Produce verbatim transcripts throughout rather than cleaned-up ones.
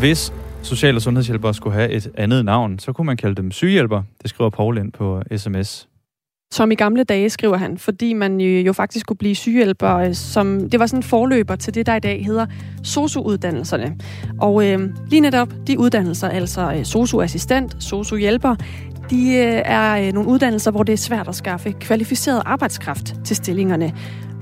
Hvis social- og sundhedshjælpere skulle have et andet navn, så kunne man kalde dem sygehjælpere. Det skriver Poul ind på sms. Som i gamle dage, skriver han, fordi man jo faktisk kunne blive sygehjælper, som det var sådan en forløber til det, der i dag hedder sosu-uddannelserne. Og øh, lige netop de uddannelser, altså sosu-assistent, sosu-hjælper, de øh, er nogle uddannelser, hvor det er svært at skaffe kvalificeret arbejdskraft til stillingerne.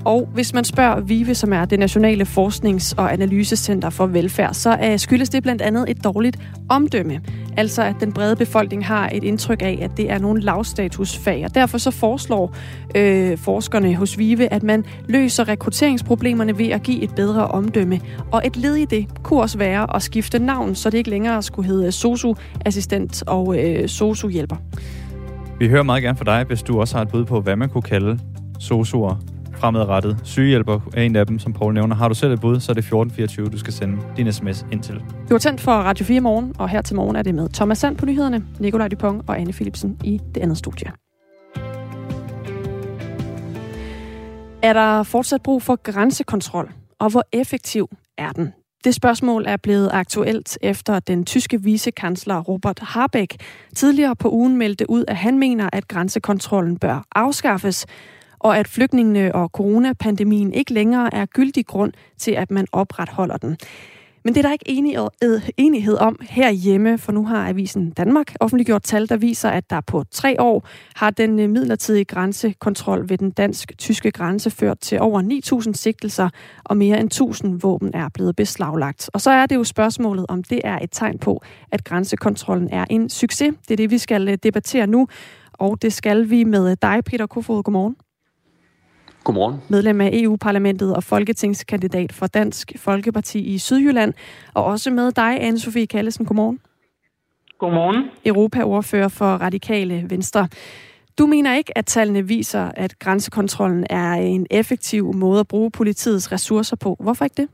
Og hvis man spørger VIVE, som er det nationale forsknings- og analysecenter for velfærd, så skyldes det blandt andet et dårligt omdømme. Altså at den brede befolkning har et indtryk af, at det er nogle lavstatusfag. Og derfor så foreslår øh, forskerne hos VIVE, at man løser rekrutteringsproblemerne ved at give et bedre omdømme. Og et led i det kunne også være at skifte navn, så det ikke længere skulle hedde sosu-assistent og øh, sosu-hjælper. Vi hører meget gerne fra dig, hvis du også har et bud på, hvad man kunne kalde sosu'er fremadrettet. Sygehjælper er en af dem, som Poul nævner. Har du selv et bud, så er det fjorten fireogtyve, du skal sende din sms ind til. Du er tændt for Radio fire Morgen, og her til morgen er det med Thomas Sand på nyhederne, Nicolaj Dupong og Anne Philipsen i det andet studie. Er der fortsat brug for grænsekontrol, og hvor effektiv er den? Det spørgsmål er blevet aktuelt efter den tyske vicekansler Robert Habeck tidligere på ugen meldte ud, at han mener, at grænsekontrollen bør afskaffes, og at flygtningene og coronapandemien ikke længere er gyldig grund til, at man opretholder den. Men det er der ikke enighed om herhjemme, for nu har Avisen Danmark offentliggjort tal, der viser, at der på tre år har den midlertidige grænsekontrol ved den dansk-tyske grænse ført til over ni tusind sigtelser, og mere end et tusind våben er blevet beslaglagt. Og så er det jo spørgsmålet, om det er et tegn på, at grænsekontrollen er en succes. Det er det, vi skal debattere nu, og det skal vi med dig, Peter Kofod. Godmorgen. Godmorgen. Medlem af E U-parlamentet og folketingskandidat for Dansk Folkeparti i Sydjylland. Og også med dig, Anne-Sophie Kallesen. Godmorgen. Godmorgen. Europaordfører for Radikale Venstre. Du mener ikke, at tallene viser, at grænsekontrollen er en effektiv måde at bruge politiets ressourcer på. Hvorfor ikke det?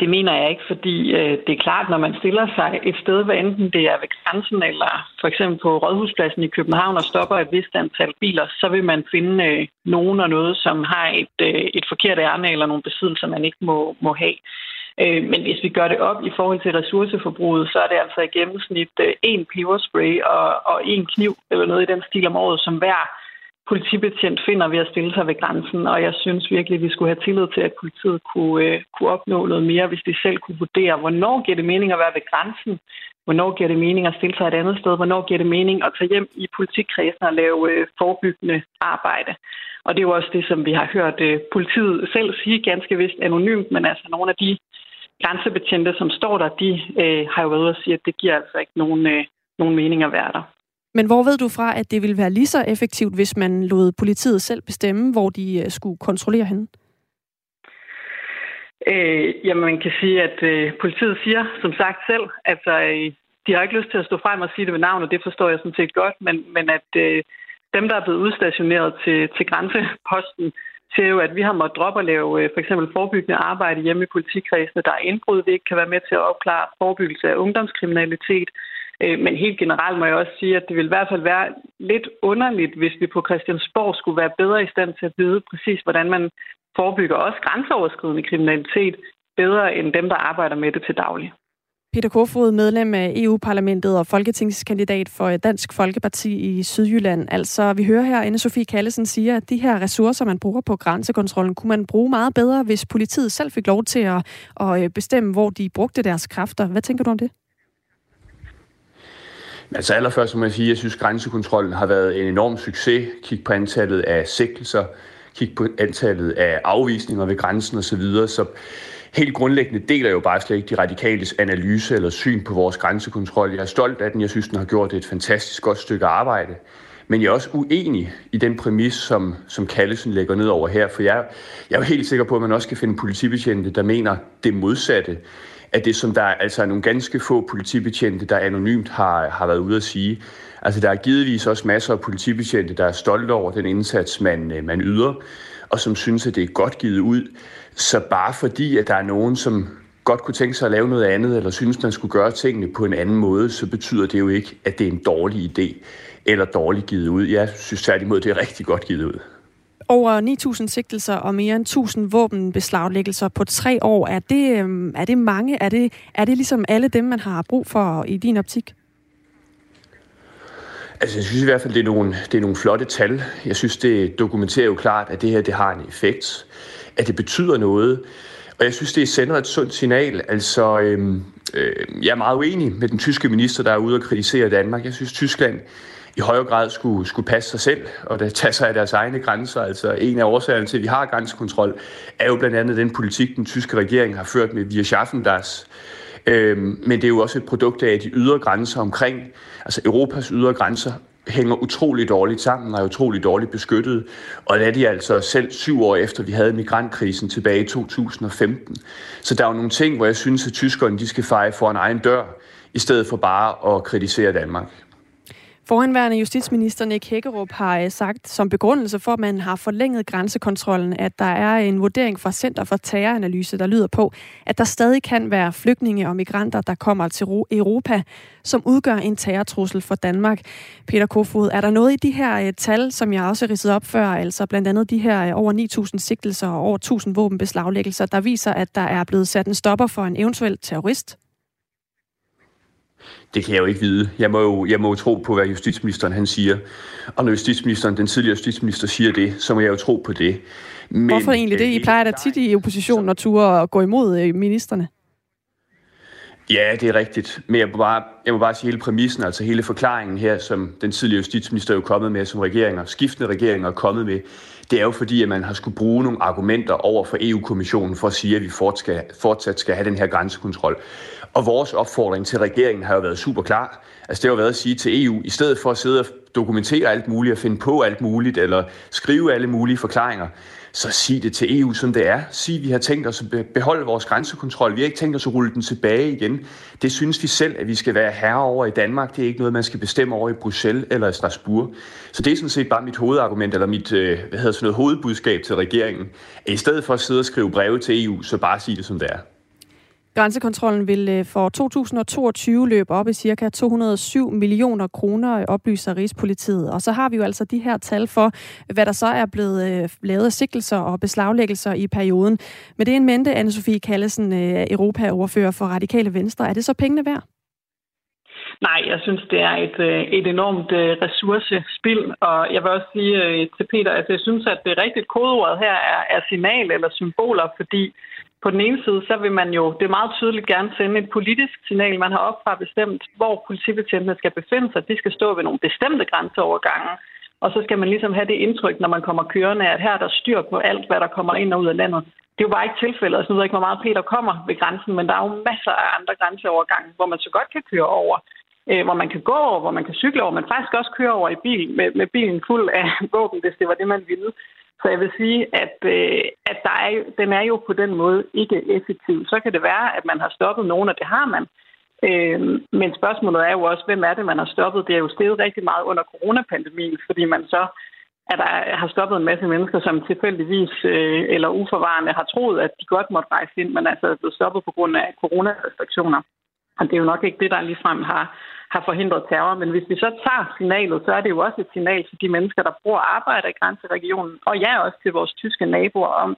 Det mener jeg ikke, fordi det er klart, når man stiller sig et sted, hvad enten det er ved grænsen eller for eksempel på Rådhuspladsen i København og stopper et vist antal biler, så vil man finde nogen og noget, som har et, et forkert ærne eller nogle besiddelser, man ikke må, må have. Men hvis vi gør det op i forhold til ressourceforbruget, så er det altså i gennemsnit én peberspray og, og én kniv eller noget i den stil om året, som hver politibetjent finder ved at stille sig ved grænsen, og jeg synes virkelig, at vi skulle have tillid til, at politiet kunne, øh, kunne opnå noget mere, hvis de selv kunne vurdere, hvornår giver det mening at være ved grænsen, hvornår giver det mening at stille sig et andet sted, hvornår giver det mening at tage hjem i politikredsen og lave øh, forebyggende arbejde. Og det er jo også det, som vi har hørt øh, politiet selv sige, ganske vist anonymt, men altså nogle af de grænsebetjente, som står der, de øh, har jo været ude at sige, at det giver altså ikke nogen, øh, nogen mening at være der. Men hvor ved du fra, at det ville være lige så effektivt, hvis man lod politiet selv bestemme, hvor de skulle kontrollere henne? Øh, jamen, man kan sige, at øh, politiet siger, som sagt selv, at øh, de har ikke lyst til at stå frem og sige det ved navn, og det forstår jeg sådan set godt, men, men at øh, dem, der er blevet udstationeret til, til grænseposten, siger jo, at vi har måttet droppe at lave øh, for eksempel forebyggende arbejde hjemme i politikredsene, der er indbrud, vi ikke kan være med til at opklare forebyggelse af ungdomskriminalitet. Men helt generelt må jeg også sige, at det ville i hvert fald være lidt underligt, hvis vi på Christiansborg skulle være bedre i stand til at vide præcis, hvordan man forebygger også grænseoverskridende kriminalitet bedre end dem, der arbejder med det til daglig. Peter Kofod, medlem af E U-parlamentet og folketingskandidat for Dansk Folkeparti i Sydjylland. Altså, vi hører her, Anne-Sophie Kallesen siger, at de her ressourcer, man bruger på grænsekontrollen, kunne man bruge meget bedre, hvis politiet selv fik lov til at, at bestemme, hvor de brugte deres kræfter. Hvad tænker du om det? Altså allerførst må jeg sige, at jeg synes, at grænsekontrollen har været en enorm succes. Kig på antallet af sigtelser, kig på antallet af afvisninger ved grænsen osv. Så helt grundlæggende deler jo bare slet ikke de radikales analyse eller syn på vores grænsekontrol. Jeg er stolt af den. Jeg synes, den har gjort et fantastisk godt stykke arbejde. Men jeg er også uenig i den præmis, som, som Kallesen lægger ned over her. For jeg, jeg er jo helt sikker på, at man også kan finde politibetjente, der mener det modsatte at det, som der altså er nogle ganske få politibetjente, der anonymt har, har været ude at sige. Altså, der er givetvis også masser af politibetjente, der er stolte over den indsats, man, man yder, og som synes, at det er godt givet ud. Så bare fordi, at der er nogen, som godt kunne tænke sig at lave noget andet, eller synes, man skulle gøre tingene på en anden måde, så betyder det jo ikke, at det er en dårlig idé, eller dårligt givet ud. Jeg synes særlig imod, det er rigtig godt givet ud. Over ni tusind sigtelser og mere end tusind våbenbeslaglæggelser på tre år. Er det, er det mange? Er det, er det ligesom alle dem, man har brug for i din optik? Altså, jeg synes i hvert fald, det er nogle, det er nogle flotte tal. Jeg synes, det dokumenterer jo klart, at det her det har en effekt. At det betyder noget. Og jeg synes, det sender et sundt signal. Altså, øhm, øh, jeg er meget uenig med den tyske minister, der er ude og kritisere Danmark. Jeg synes, Tyskland i højere grad skulle, skulle passe sig selv og tage sig af deres egne grænser. Altså, en af årsagerne til, at vi har grænsekontrol, er jo blandt andet den politik, den tyske regering har ført med Wir schaffen das. Øhm, men det er jo også et produkt af de ydre grænser omkring. Altså, Europas ydre grænser hænger utrolig dårligt sammen og er utrolig dårligt beskyttet. Og det er de altså selv syv år efter, vi havde migrantkrisen tilbage i to tusind og femten. Så der er jo nogle ting, hvor jeg synes, at tyskerne de skal feje foran egen dør, i stedet for bare at kritisere Danmark. Forhenværende justitsminister Nick Hækkerup har sagt som begrundelse for, at man har forlænget grænsekontrollen, at der er en vurdering fra Center for Terroranalyse, der lyder på, at der stadig kan være flygtninge og migranter, der kommer til Europa, som udgør en terrortrussel for Danmark. Peter Kofod, er der noget i de her tal, som jeg også ridsede op før, altså blandt andet de her over ni tusind sigtelser og over tusind våbenbeslaglæggelser, der viser, at der er blevet sat en stopper for en eventuel terrorist? Det kan jeg jo ikke vide. Jeg må jo, jeg må jo tro på, hvad justitsministeren han siger. Og når justitsministeren, den tidligere justitsminister siger det, så må jeg jo tro på det. Men hvorfor egentlig det? I plejer da tit i oppositionen at ture og gå imod ministerne. Ja, det er rigtigt. Men jeg må bare, jeg må bare sige hele præmissen, altså hele forklaringen her, som den tidligere justitsminister er jo kommet med, som regeringer, skiftende regeringer er kommet med, det er jo fordi, at man har skulle bruge nogle argumenter over for E U-kommissionen for at sige, at vi fortsat skal have den her grænsekontrol. Og vores opfordring til regeringen har jo været super klar. Altså det har jo været at sige til E U, i stedet for at sidde og dokumentere alt muligt og finde på alt muligt, eller skrive alle mulige forklaringer, så sig det til E U, som det er. Sig, at vi har tænkt os at beholde vores grænsekontrol. Vi har ikke tænkt os at rulle den tilbage igen. Det synes vi selv, at vi skal være herre over i Danmark. Det er ikke noget, man skal bestemme over i Bruxelles eller i Strasbourg. Så det er sådan set bare mit hovedargument, eller mit hvad hedder sådan noget, hovedbudskab til regeringen. At i stedet for at sidde og skrive breve til E U, så bare sig det, som det er. Grænsekontrollen vil for to tusind og toogtyve løbe op i ca. to hundrede og syv millioner kroner, oplyser Rigspolitiet. Og så har vi jo altså de her tal for, hvad der så er blevet lavet af sigtelser og beslaglæggelser i perioden. Men det er en mente, Anne-Sophie Kallesen, Europaordfører for Radikale Venstre. Er det så pengene værd? Nej, jeg synes, det er et, et enormt ressourcespild, og jeg vil også sige til Peter, at jeg synes, at det rigtige kodeordet her er, er signal eller symboler, fordi på den ene side, så vil man jo, det er meget tydeligt, gerne sende et politisk signal, man har opfra bestemt, hvor politibetjentene skal befinde sig. De skal stå ved nogle bestemte grænseovergange, og så skal man ligesom have det indtryk, når man kommer kørende, at her er der styr på alt, hvad der kommer ind og ud af landet. Det er jo bare ikke tilfældet. Altså, nu ved jeg ikke, hvor meget Peter kommer ved grænsen, men der er jo masser af andre grænseovergange, hvor man så godt kan køre over, hvor man kan gå over, hvor man kan cykle over, men faktisk også køre over i bil med, med bilen fuld af våben, hvis det var det, man ville. Så jeg vil sige, at, øh, at der er, den er jo på den måde ikke effektiv. Så kan det være, at man har stoppet nogen, og det har man. Øh, men spørgsmålet er jo også, hvem er det, man har stoppet? Det er jo steget rigtig meget under coronapandemien, fordi man så at der har stoppet en masse mennesker, som tilfældigvis øh, eller uforvarende har troet, at de godt måtte rejse ind, men altså er blevet stoppet på grund af coronarestriktioner. Og det er jo nok ikke det, der ligefrem har, har forhindret terror. Men hvis vi så tager signalet, så er det jo også et signal til de mennesker, der bor og arbejder i grænseregionen, og ja, også til vores tyske naboer om,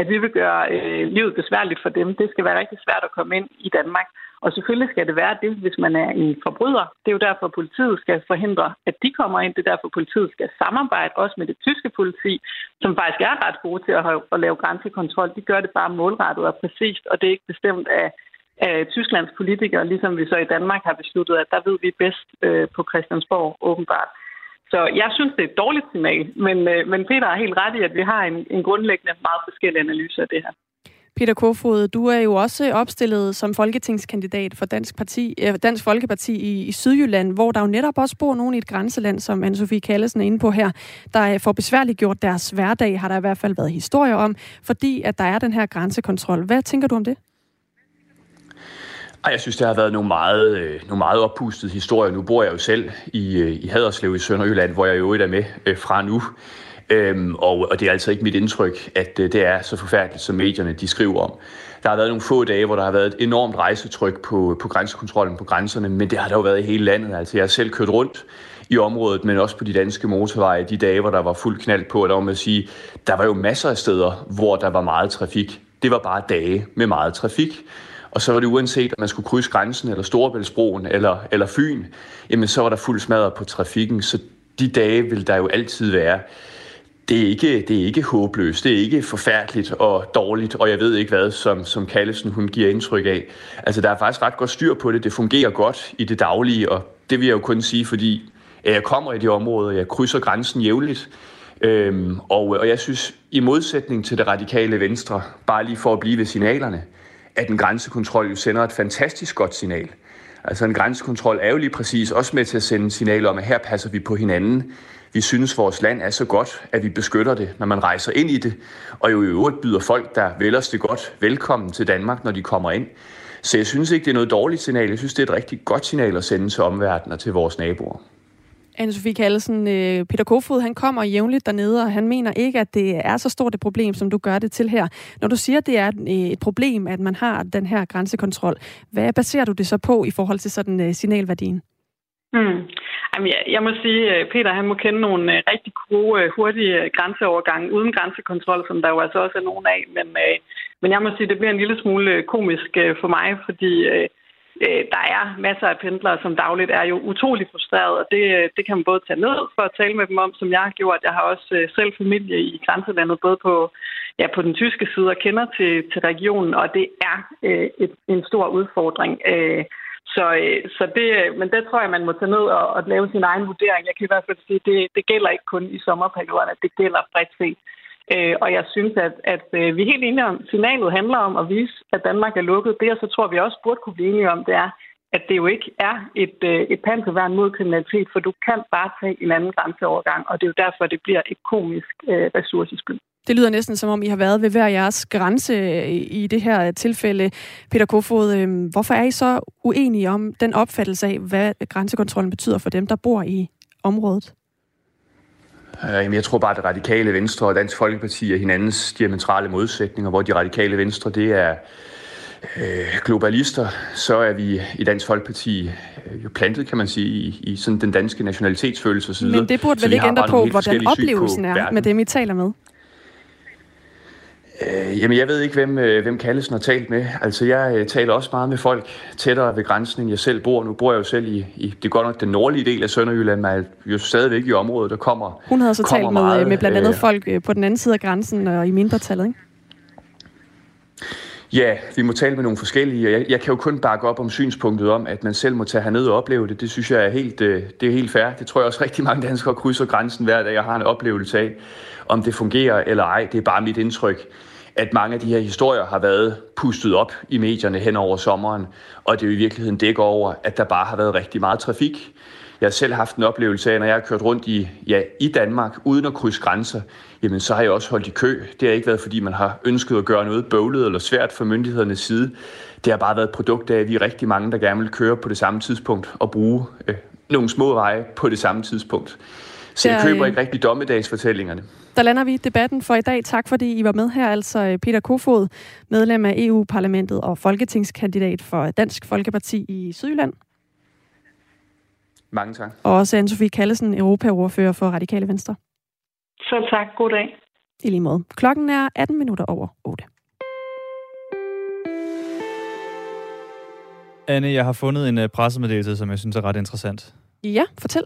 at vi vil gøre øh, livet besværligt for dem. Det skal være rigtig svært at komme ind i Danmark. Og selvfølgelig skal det være det, hvis man er en forbryder. Det er jo derfor, politiet skal forhindre, at de kommer ind. Det er derfor, politiet skal samarbejde også med det tyske politi, som faktisk er ret gode til at, at lave grænsekontrol. De gør det bare målrettet og præcist, og det er ikke bestemt af af Tysklands politikere, ligesom vi så i Danmark har besluttet, at der ved vi bedst øh, på Christiansborg, åbenbart. Så jeg synes, det er et dårligt signal, men, øh, men Peter er helt ret i, at vi har en, en grundlæggende meget forskellig analyse af det her. Peter Kofod, du er jo også opstillet som folketingskandidat for Dansk, Parti, eh, Dansk Folkeparti i, i Sydjylland, hvor der jo netop også bor nogen i et grænseland, som Anne-Sophie Kallesen er inde på her, der får besværligt gjort deres hverdag, har der i hvert fald været historier om, fordi at der er den her grænsekontrol. Hvad tænker du om det? Ej, jeg synes, det har været nogle meget, øh, nogle meget oppustede historier. Nu bor jeg jo selv i, øh, i Haderslev i Sønderjylland, hvor jeg jo ikke er med øh, fra nu. Øhm, og, og det er altså ikke mit indtryk, at det er så forfærdeligt, som medierne de skriver om. Der har været nogle få dage, hvor der har været et enormt rejsetryk på, på grænsekontrollen på grænserne, men det har der jo været i hele landet. Altså, jeg har selv kørt rundt i området, men også på de danske motorveje, de dage, hvor der var fuld knald på, og der var man at sige, der var jo masser af steder, hvor der var meget trafik. Det var bare dage med meget trafik. Og så var det uanset, at man skulle krydse grænsen, eller Storebæltsbroen, eller, eller Fyn, jamen så var der fuld smadret på trafikken, så de dage vil der jo altid være. Det er ikke, det er ikke håbløst, det er ikke forfærdeligt og dårligt, og jeg ved ikke hvad, som, som Kallesen hun giver indtryk af. Altså der er faktisk ret godt styr på det, det fungerer godt i det daglige, og det vil jeg jo kun sige, fordi jeg kommer i det område, og jeg krydser grænsen jævnligt. Øhm, og, og jeg synes, i modsætning til det radikale venstre, bare lige for at blive ved signalerne, at en grænsekontrol jo sender et fantastisk godt signal. Altså en grænsekontrol er jo lige præcis også med til at sende signaler om, at her passer vi på hinanden. Vi synes, vores land er så godt, at vi beskytter det, når man rejser ind i det. Og jo i øvrigt byder folk, der vil os det godt, velkommen til Danmark, når de kommer ind. Så jeg synes ikke, det er noget dårligt signal. Jeg synes, det er et rigtig godt signal at sende til omverdenen og til vores naboer. Anne-Sophie Kallesen, Peter Kofod, han kommer jævnligt dernede, og han mener ikke, at det er så stort et problem, som du gør det til her. Når du siger, at det er et problem, at man har den her grænsekontrol, hvad baserer du det så på i forhold til sådan signalværdien? Hmm. Jamen, jeg, jeg må sige, at Peter han må kende nogle rigtig gode, hurtige grænseovergange uden grænsekontrol, som der jo altså også er nogen af. Men, men jeg må sige, at det bliver en lille smule komisk for mig, fordi der er masser af pendlere, som dagligt er jo utrolig frustreret, og det, det kan man både tage ned for at tale med dem om, som jeg har gjort. Jeg har også selv familie i grænselandet, både på, ja, på den tyske side og kender til, til regionen, og det er øh, et, en stor udfordring. Øh, så, øh, så det, men det tror jeg, man må tage ned og, og lave sin egen vurdering. Jeg kan i hvert fald sige, at det, det gælder ikke kun i sommerperioderne, det gælder bredt set. Øh, og jeg synes, at, at, at vi er helt enige om, at signalet handler om at vise, at Danmark er lukket. Det, jeg så tror, vi også burde kunne blive enige om, det er, at det jo ikke er et, et panserværn mod kriminalitet, for du kan bare tage en anden grænseovergang, og det er jo derfor, det bliver et komisk øh, ressourcespil. Det lyder næsten, som om I har været ved hver jeres grænse i det her tilfælde. Peter Kofod, øh, hvorfor er I så uenige om den opfattelse af, hvad grænsekontrollen betyder for dem, der bor i området? Jeg tror bare, at det radikale venstre og Dansk Folkeparti er hinandens diametrale modsætninger, hvor de radikale venstre, det er øh, globalister. Så er vi i Dansk Folkeparti øh, jo plantet, kan man sige, i, i sådan den danske nationalitetsfølelse osv. Men det burde vel ikke ændre på, hvordan oplevelsen er verden. Med dem, I taler med? Øh, jamen, jeg ved ikke, hvem, øh, hvem Kallesen har talt med. Altså, jeg øh, taler også meget med folk tættere ved grænsen, end jeg selv bor. Nu bor jeg jo selv i, i det godt nok den nordlige del af Sønderjylland, men jeg er jo stadigvæk i området, der kommer. Hun havde så talt med, med blandt andet øh, folk øh, på den anden side af grænsen og i mindretallet, ikke? Ja, vi må tale med nogle forskellige. Jeg, jeg kan jo kun bakke op om synspunktet om, at man selv må tage herned og opleve det. Det synes jeg er helt, øh, det er helt fair. Det tror jeg også rigtig mange danskere krydser grænsen hver dag, jeg har en oplevelse af. Om det fungerer eller ej, det er bare mit indtryk, at mange af de her historier har været pustet op i medierne hen over sommeren, og det er jo i virkeligheden dækker over, at der bare har været rigtig meget trafik. Jeg har selv haft en oplevelse af, når jeg har kørt rundt i, ja, i Danmark uden at krydse grænser, jamen så har jeg også holdt i kø. Det har ikke været, fordi man har ønsket at gøre noget bøvlet eller svært for myndighedernes side. Det har bare været et produkt af, at vi er rigtig mange, der gerne vil køre på det samme tidspunkt og bruge øh, nogle små veje på det samme tidspunkt. Så jeg køber ikke rigtig dommedagsfortællingerne. Der lander vi debatten for i dag. Tak fordi I var med her. Altså Peter Kofod, medlem af E U-parlamentet og folketingskandidat for Dansk Folkeparti i Sydjylland. Mange tak. Og også Anne-Sophie Kallesen, europaordfører for Radikale Venstre. Så tak. God dag. I lige måde. Klokken er atten minutter over otte. Anne, jeg har fundet en pressemeddelelse, som jeg synes er ret interessant. Ja, fortæl.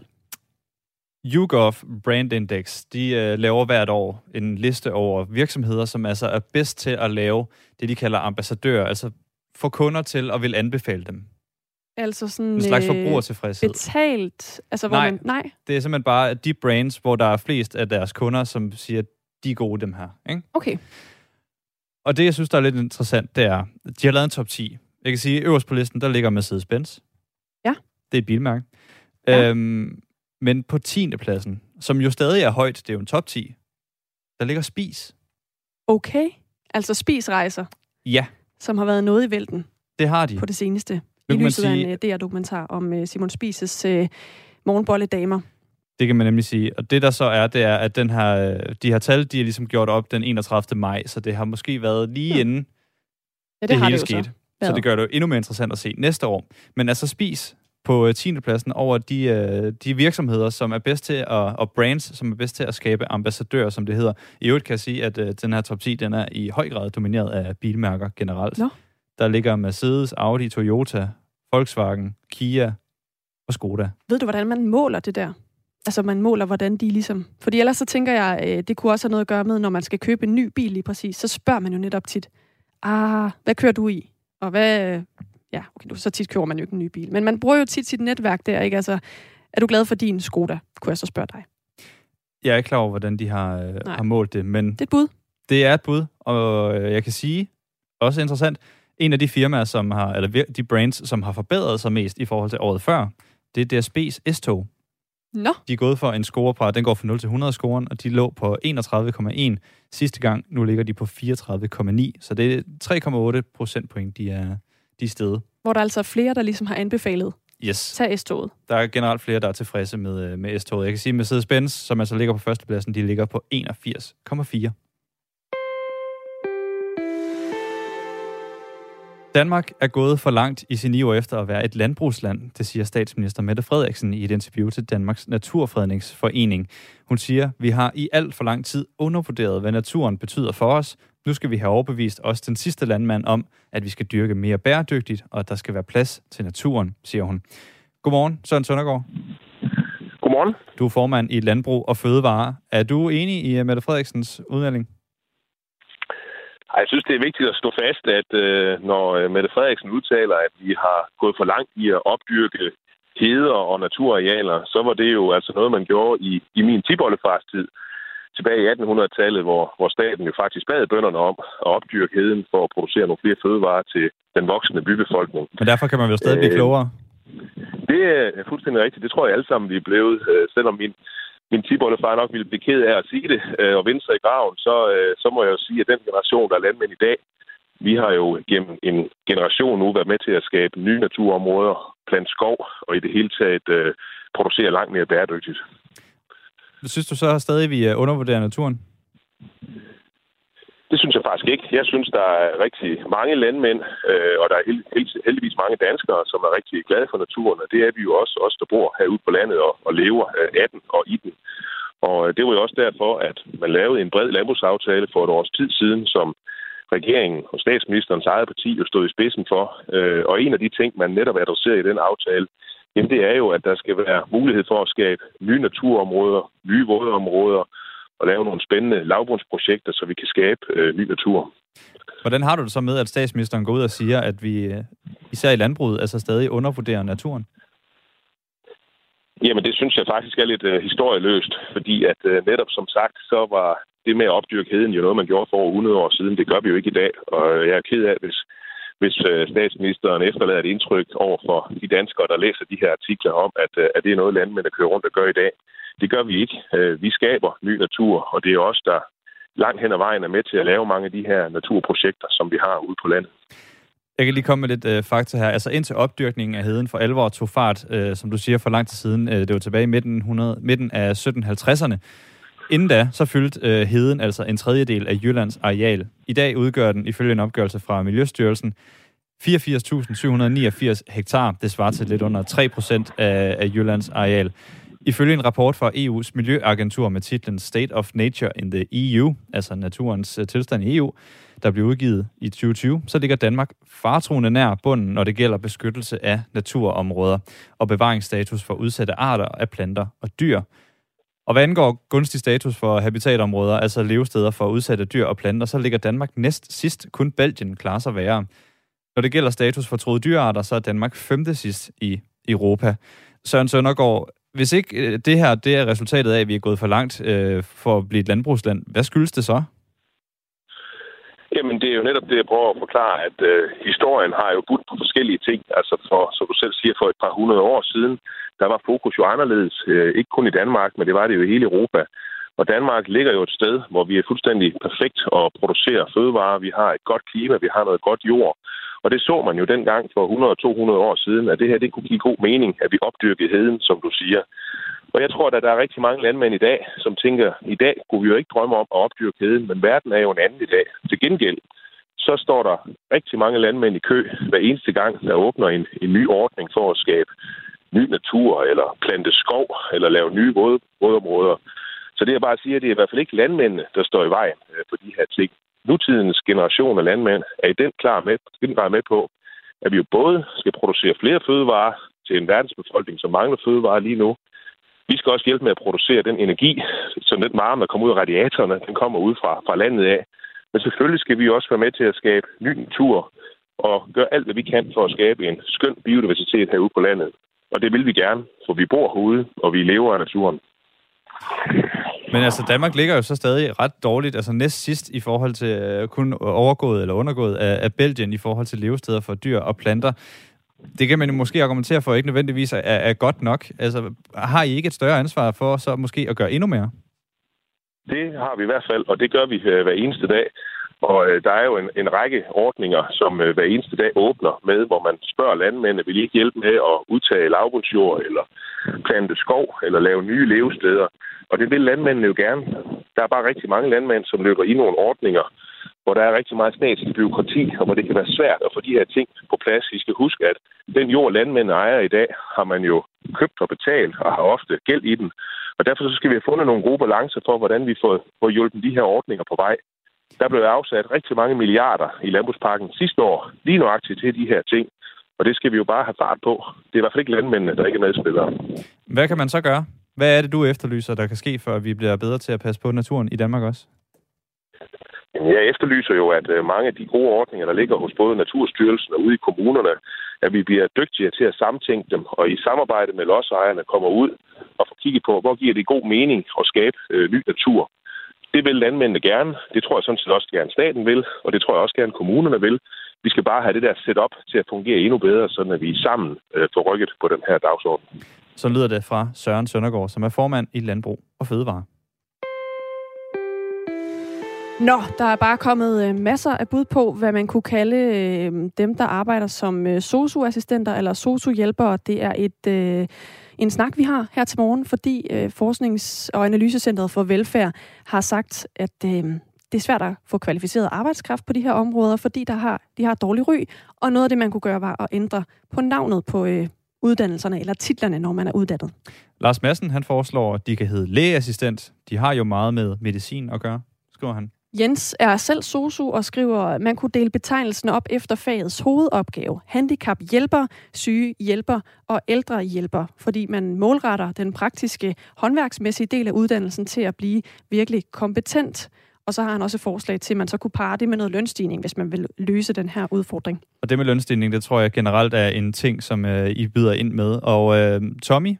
YouGov Brand Index, de øh, laver hvert år en liste over virksomheder, som altså er bedst til at lave det, de kalder ambassadører, altså få kunder til og vil anbefale dem. Altså sådan en slags forbrugertilfredshed. Betalt? Altså, hvor nej, man, nej, det er simpelthen bare de brands, hvor der er flest af deres kunder, som siger, de er gode dem her. Ikke? Okay. Og det, jeg synes, der er lidt interessant, det er, de har lavet en top ti. Jeg kan sige, øverst på listen, der ligger Mercedes-Benz. Ja. Det er et bilmærke. Ja. Øhm, Men på tiende pladsen, som jo stadig er højt, det er jo en top ti, der ligger Spis. Okay, altså Spis-rejser, ja, som har været noget i vælten. Det har de. På det seneste. I lyset af en D R-dokumentar om Simon Spises øh, morgenbolledamer. Det kan man nemlig sige. Og det der så er, det er, at den her, de her tal, de er ligesom gjort op den enogtredivte maj, så det har måske været lige ja. inden ja, det, det hele det skete. Så. Ja. Så det gør det jo endnu mere interessant at se næste år. Men altså Spis på tiendepladsen over de, de virksomheder, som er bedst til at, og brands, som er bedst til at skabe ambassadører, som det hedder. I øvrigt kan jeg sige, at den her top ti, den er i høj grad domineret af bilmærker generelt. No. Der ligger Mercedes, Audi, Toyota, Volkswagen, Kia og Skoda. Ved du, hvordan man måler det der? Altså, man måler, hvordan de ligesom... Fordi ellers så tænker jeg, det kunne også have noget at gøre med, når man skal købe en ny bil lige præcis, så spørger man jo netop tit, ah, hvad kører du i? Og hvad... Ja, okay, så tit køber man jo ikke en ny bil. Men man bruger jo tit sit netværk der, ikke? Altså, er du glad for din Skoda? Kunne jeg så spørge dig. Jeg er ikke klar over, hvordan de har, øh, har målt det, men... Det er et bud. Det er et bud, og jeg kan sige, også interessant, en af de firmaer, som har, eller de brands, som har forbedret sig mest i forhold til året før, det er D S B's S-tog. Nå. De er gået for en score på, den går fra nul til hundrede scoren, og de lå på enogtredive komma en sidste gang. Nu ligger de på fireogtredive komma ni, så det er tre komma otte procentpoint, de er... de steder. Hvor der altså er flere, der ligesom har anbefalet. Yes. Tag S-toget. Der er generelt flere, der er tilfredse med, med S-toget. Jeg kan sige, at Mercedes-Benz, som altså ligger på førstepladsen, de ligger på enogfirs komma fire. Danmark er gået for langt i sin iver efter at være et landbrugsland, det siger statsminister Mette Frederiksen i et interview til Danmarks Naturfredningsforening. Hun siger, vi har i alt for lang tid undervurderet, hvad naturen betyder for os. Nu skal vi have overbevist også den sidste landmand om, at vi skal dyrke mere bæredygtigt, og at der skal være plads til naturen, siger hun. Godmorgen, Søren Søndergaard. Godmorgen. Du er formand i Landbrug og Fødevare. Er du enig i Mette Frederiksens udmelding? Jeg synes, det er vigtigt at stå fast, at når Mette Frederiksen udtaler, at vi har gået for langt i at opdyrke heder og naturarealer, så var det jo altså noget, man gjorde i, i min tipoldefars tid. Tilbage i attenhundredetallet, hvor, hvor staten jo faktisk bad bønderne om at opdyrke heden for at producere nogle flere fødevarer til den voksende bybefolkning. Men derfor kan man jo stadig øh, blive klogere? Det er fuldstændig rigtigt. Det tror jeg alle sammen, vi er blevet. Øh, selvom min, min tipoldefar nok ville blive ked af at sige det øh, og vinde sig i graven, så, øh, så må jeg jo sige, at den generation, der er landmænd i dag, vi har jo gennem en generation nu været med til at skabe nye naturområder, plante skov og i det hele taget øh, producere langt mere bæredygtigt. Synes du så stadig, vi undervurderer naturen? Det synes jeg faktisk ikke. Jeg synes, der er rigtig mange landmænd, øh, og der er held, held, heldigvis mange danskere, som er rigtig glade for naturen, og det er vi jo også, os der bor herude på landet og, og lever af den og i den. Og det var jo også derfor, at man lavede en bred landbrugsaftale for et års tid siden, som regeringen og statsministerens eget parti jo stod i spidsen for. Øh, og en af de ting, man netop adresserede i den aftale, jamen det er jo, at der skal være mulighed for at skabe nye naturområder, nye vådområder og lave nogle spændende lavbundsprojekter, så vi kan skabe øh, ny natur. Hvordan har du det så med, at statsministeren går ud og siger, at vi især i landbruget altså stadig undervurderer naturen? Jamen det synes jeg faktisk er lidt øh, historieløst, fordi at øh, netop som sagt, så var det med at opdyrke heden jo noget, man gjorde for over hundrede år siden. Det gør vi jo ikke i dag, og jeg er ked af, hvis... hvis statsministeren efterlader et indtryk over for de danskere, der læser de her artikler om, at, at det er noget, landmænd der kører rundt og gør i dag. Det gør vi ikke. Vi skaber ny natur, og det er os, der langt hen ad vejen er med til at lave mange af de her naturprojekter, som vi har ude på landet. Jeg kan lige komme med lidt øh, fakta her. Altså indtil opdyrkningen af heden for alvor tog fart, øh, som du siger, for lang tid siden, øh, det var tilbage i midten, hundrede, midten af sytten halvtredserne, inden da, så fyldte øh, heden altså en tredjedel af Jyllands areal. I dag udgør den, ifølge en opgørelse fra Miljøstyrelsen, fireogfirs tusind syv hundrede og niogfirs hektar. Det svarer til lidt under tre procent af, af Jyllands areal. Ifølge en rapport fra E U's miljøagentur med titlen State of Nature in the E U, altså naturens tilstand i E U, der blev udgivet i tyve tyve, så ligger Danmark faretruende nær bunden, når det gælder beskyttelse af naturområder og bevaringsstatus for udsatte arter af planter og dyr. Og hvad angår gunstig status for habitatområder, altså levesteder for udsatte dyr og planter, så ligger Danmark næst sidst. Kun Belgien klarer sig værre. Når det gælder status for truede dyrearter, så er Danmark femte sidst i Europa. Søren Søndergaard, hvis ikke det her det er resultatet af, at vi er gået for langt øh, for at blive et landbrugsland, hvad skyldes det så? Jamen, det er jo netop det, jeg prøver at forklare, at øh, historien har jo budt på forskellige ting. Altså, for, som du selv siger, for et par hundrede år siden, der var fokus jo anderledes. Øh, ikke kun i Danmark, men det var det jo i hele Europa. Og Danmark ligger jo et sted, hvor vi er fuldstændig perfekt at producere fødevarer. Vi har et godt klima, vi har noget godt jord. Og det så man jo dengang for hundrede til to hundrede år siden, at det her det kunne give god mening, at vi opdyrkede heden, som du siger. Og jeg tror, at der er rigtig mange landmænd i dag, som tænker, i dag kunne vi jo ikke drømme om at opdyrke heden, men verden er jo en anden i dag. Til gengæld, så står der rigtig mange landmænd i kø hver eneste gang, der åbner en, en ny ordning for at skabe ny natur, eller plante skov, eller lave nye vådområder. Så det jeg bare siger, det er i hvert fald ikke landmændene, der står i vejen for de her ting. Nutidens generation af landmænd er i den klar med, den klar med på, at vi jo både skal producere flere fødevarer til en verdensbefolkning, som mangler fødevarer lige nu. Vi skal også hjælpe med at producere den energi, så den varme, der kommer ud af radiatorerne, den kommer ud fra, fra landet af. Men selvfølgelig skal vi også være med til at skabe ny natur og gøre alt, hvad vi kan for at skabe en skøn biodiversitet herude på landet. Og det vil vi gerne, for vi bor herude, og vi lever af naturen. Men altså, Danmark ligger jo så stadig ret dårligt, altså næst sidst i forhold til kun overgået eller undergået af, af Belgien i forhold til levesteder for dyr og planter. Det kan man jo måske argumentere for, ikke nødvendigvis er, er godt nok. Altså, har I ikke et større ansvar for så måske at gøre endnu mere? Det har vi i hvert fald, og det gør vi hver eneste dag. Og øh, der er jo en, en række ordninger, som øh, hver eneste dag åbner med, hvor man spørger landmændene, vil I ikke hjælpe med at udtage lavbundsjord, eller plante skov, eller lave nye levesteder. Og det vil landmændene jo gerne. Der er bare rigtig mange landmænd, som løber i nogle ordninger, hvor der er rigtig meget statslig byråkrati, og hvor det kan være svært at få de her ting på plads. I skal huske, at den jord, landmændene ejer i dag, har man jo købt og betalt, og har ofte gæld i den. Og derfor så skal vi have fundet nogle gode balancer for, hvordan vi får, får hjulpet de her ordninger på vej. Der blev afsat rigtig mange milliarder i landbrugsparken sidste år, lige nøjagtigt til de her ting. Og det skal vi jo bare have fart på. Det er i hvert fald ikke landmændene, der ikke er medspillere. Hvad kan man så gøre? Hvad er det, du efterlyser, der kan ske, for at vi bliver bedre til at passe på naturen i Danmark også? Jeg efterlyser jo, at mange af de gode ordninger, der ligger hos både Naturstyrelsen og ude i kommunerne, at vi bliver dygtigere til at samtænke dem, og i samarbejde med lodsejerne kommer ud og får kigget på, hvor giver det god mening at skabe øh, ny natur. Det vil landmændene gerne. Det tror jeg sådan set også gerne staten vil, og det tror jeg også gerne kommunerne vil. Vi skal bare have det der setup til at fungere endnu bedre, sådan at vi sammen øh, får rykket på den her dagsorden. Så lyder det fra Søren Søndergaard, som er formand i Landbrug og Fødevare. Nå, der er bare kommet øh, masser af bud på, hvad man kunne kalde øh, dem, der arbejder som øh, sosu-assistenter eller sosu-hjælpere. Det er et... Øh, En snak, vi har her til morgen, fordi øh, Forsknings- og Analysecentret for Velfærd har sagt, at øh, det er svært at få kvalificeret arbejdskraft på de her områder, fordi der har, de har dårlig ry, og noget af det, man kunne gøre, var at ændre på navnet på øh, uddannelserne eller titlerne, når man er uddannet. Lars Madsen, han foreslår, at de kan hedde lægeassistent. De har jo meget med medicin at gøre, skriver han. Jens er selv sosu og skriver, at man kunne dele betegnelsen op efter fagets hovedopgave. Handicap hjælper, syge hjælper og ældre hjælper, fordi man målretter den praktiske håndværksmæssige del af uddannelsen til at blive virkelig kompetent. Og så har han også et forslag til, at man så kunne parre det med noget lønstigning, hvis man vil løse den her udfordring. Og det med lønstigning, det tror jeg generelt er en ting, som øh, I byder ind med. Og øh, Tommy,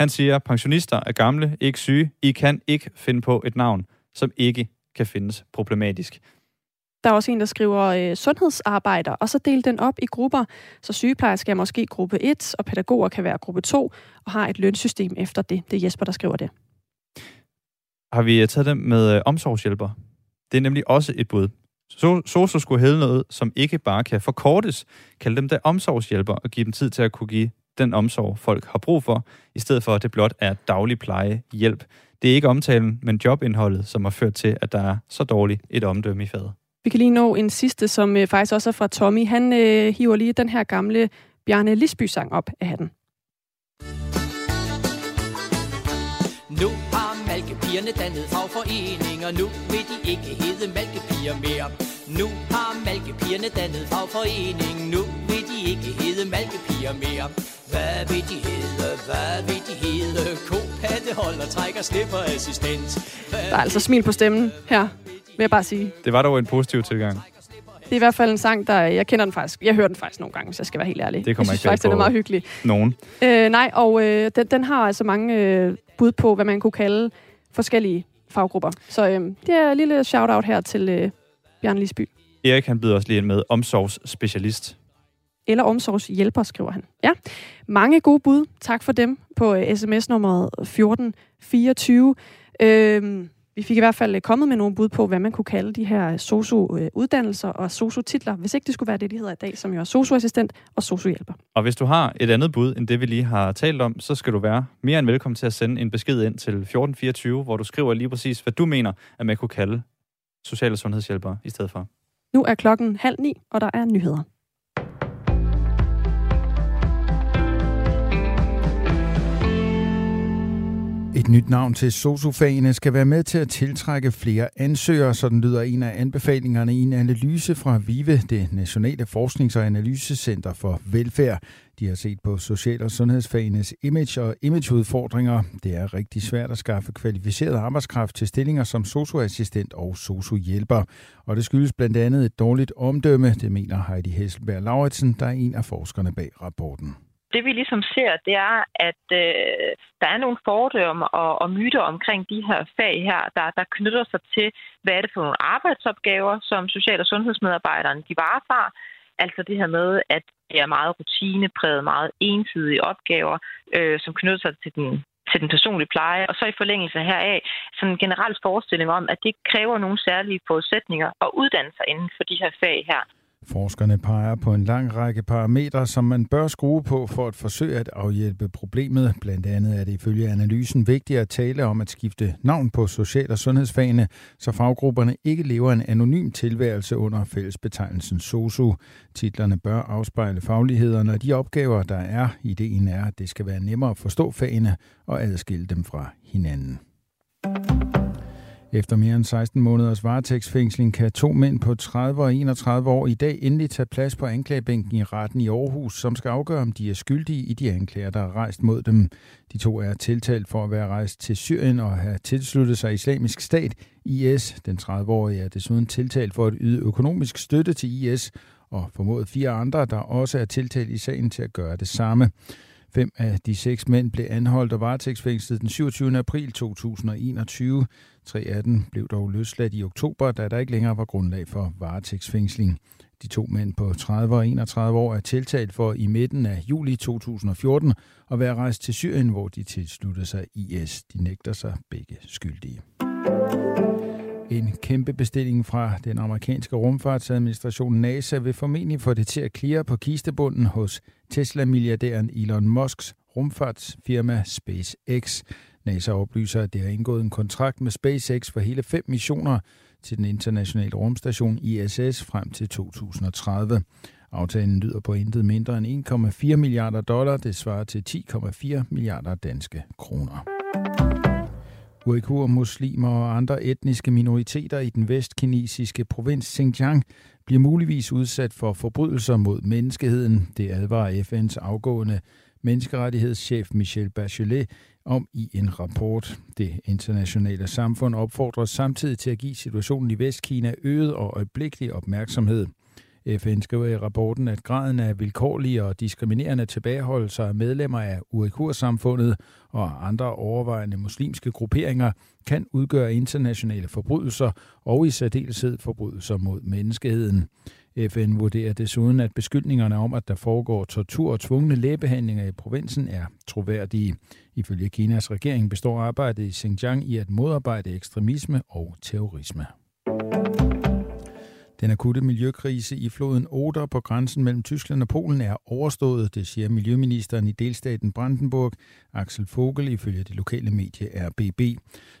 han siger, pensionister er gamle, ikke syge. I kan ikke finde på et navn, som ikke kan findes problematisk. Der er også en, der skriver øh, sundhedsarbejder, og så del den op i grupper, så sygeplejersker er måske gruppe et, og pædagoger kan være gruppe to, og har et lønsystem efter det. Det er Jesper, der skriver det. Har vi taget dem med øh, omsorgshjælper? Det er nemlig også et bud. Så, så, så skulle hedde noget, som ikke bare kan forkortes. Kald dem der omsorgshjælper, og give dem tid til at kunne give den omsorg, folk har brug for, i stedet for, at det blot er daglig plejehjælp. Det er ikke omtalen, men jobindholdet, som har ført til, at der er så dårligt et omdømme i faget. Vi kan lige nå en sidste, som øh, faktisk også er fra Tommy. Han øh, hiver lige den her gamle Bjarne Lisby-sang op af hatten. Nu har malkepigerne dannet fagforeninger. Nu vil de ikke hedde malkepiger mere. Nu har malkepigerne dannet fagforening. Nu vil de ikke hedde malkepiger mere. Hvad vil de hedde? Hvad vil de hedde? Kopatteholder trækker slipperassistent. Der er altså smil på stemmen her, vil jeg bare sige. Det var dog en positiv tilgang. Det er i hvert fald en sang, der... Jeg kender den faktisk. Jeg hører den faktisk nogle gange, hvis jeg skal være helt ærlig. Det kommer jeg synes, ikke faktisk, den er meget hyggelig. Nogen. Øh, nej, og øh, den, den har altså mange øh, bud på, hvad man kunne kalde forskellige faggrupper. Så øh, det er en lille shout-out her til øh, Bjarne Lisby. Erik, han byder også lige ind med omsorgsspecialist. Eller omsorgshjælper, skriver han. Ja, mange gode bud. Tak for dem på sms-nummeret fjorten fireogtyve. Øhm, Vi fik i hvert fald kommet med nogle bud på, hvad man kunne kalde de her sosu-uddannelser og sosu-titler, hvis ikke det skulle være det, de hedder i dag, som jo er sosu-assistent og sosu-hjælper. Og hvis du har et andet bud end det, vi lige har talt om, så skal du være mere end velkommen til at sende en besked ind til fjorten fireogtyve, hvor du skriver lige præcis, hvad du mener, at man kunne kalde sociale sundhedshjælpere i stedet for. Nu er klokken halv ni, og der er nyheder. Et nyt navn til sosu-fagene skal være med til at tiltrække flere ansøgere, sådan lyder en af anbefalingerne i en analyse fra VIVE, det nationale forsknings- og analysecenter for velfærd. De har set på social- og sundhedsfagenes image og imageudfordringer. Det er rigtig svært at skaffe kvalificeret arbejdskraft til stillinger som sosu-assistent og sosu-hjælper. Og det skyldes blandt andet et dårligt omdømme, det mener Heidi Hesselberg-Lauritsen, der er en af forskerne bag rapporten. Det vi ligesom ser, det er, at øh, der er nogle fordomme og, og myter omkring de her fag her, der, der knytter sig til, hvad er det for nogle arbejdsopgaver, som social- og sundhedsmedarbejderne de varetager. Altså det her med, at det er meget rutinepræget, meget ensidige opgaver, øh, som knytter sig til den, til den personlige pleje. Og så i forlængelse heraf, sådan en generel forestilling om, at det kræver nogle særlige forudsætninger at uddanne sig inden for de her fag her. Forskerne peger på en lang række parametre, som man bør skrue på for at forsøge at afhjælpe problemet. Blandt andet er det ifølge analysen vigtigt at tale om at skifte navn på social- og sundhedsfagene, så faggrupperne ikke lever en anonym tilværelse under fællesbetegnelsen sosu. Titlerne bør afspejle faglighederne og de opgaver, der er. Ideen er, at det skal være nemmere at forstå fagene og adskille dem fra hinanden. Efter mere end seksten måneders varetægtsfængsling kan to mænd på tredive og enogtredive år i dag endelig tage plads på anklagebænken i retten i Aarhus, som skal afgøre, om de er skyldige i de anklager, der er rejst mod dem. De to er tiltalt for at være rejst til Syrien og have tilsluttet sig Islamisk Stat, I S. Den tredive-årige er desuden tiltalt for at yde økonomisk støtte til I S, og formået fire andre, der også er tiltalt i sagen, til at gøre det samme. Fem af de seks mænd blev anholdt og varetægtsfængslet den syvogtyvende april to tusind og enogtyve. Tre af dem blev dog løsladt i oktober, da der ikke længere var grundlag for varetægtsfængsling. De to mænd på tredive og enogtredive år er tiltalt for i midten af juli to tusind og fjorten at være rejst til Syrien, hvor de tilsluttede sig I S. De nægter sig begge skyldige. En kæmpe bestilling fra den amerikanske rumfartsadministration NASA vil formentlig få det til at klirre på kistebunden hos Tesla-milliardæren Elon Musks rumfartsfirma SpaceX. NASA oplyser, at det har indgået en kontrakt med SpaceX for hele fem missioner til den internationale rumstation I S S frem til to tusind og tredive. Aftalen lyder på intet mindre end en komma fire milliarder dollar. Det svarer til ti komma fire milliarder danske kroner. Uigurer, muslimer og andre etniske minoriteter i den vestkinesiske provins Xinjiang bliver muligvis udsat for forbrydelser mod menneskeheden. Det advarer F N's afgående menneskerettighedschef Michel Bachelet om i en rapport. Det internationale samfund opfordrer samtidig til at give situationen i Vestkina øget og øjeblikkelig opmærksomhed. F N skriver i rapporten, at graden af vilkårlige og diskriminerende tilbageholdelser af medlemmer af uighur-samfundet og andre overvejende muslimske grupperinger kan udgøre internationale forbrydelser og i særdeleshed forbrydelser mod menneskeheden. F N vurderer desuden, at beskyldningerne om, at der foregår tortur og tvungne lægebehandlinger i provinsen, er troværdige. Ifølge Kinas regering består arbejdet i Xinjiang i at modarbejde ekstremisme og terrorisme. Den akutte miljøkrise i floden Oder på grænsen mellem Tyskland og Polen er overstået, det siger miljøministeren i delstaten Brandenburg, Axel Vogel, ifølge det lokale medie R B B.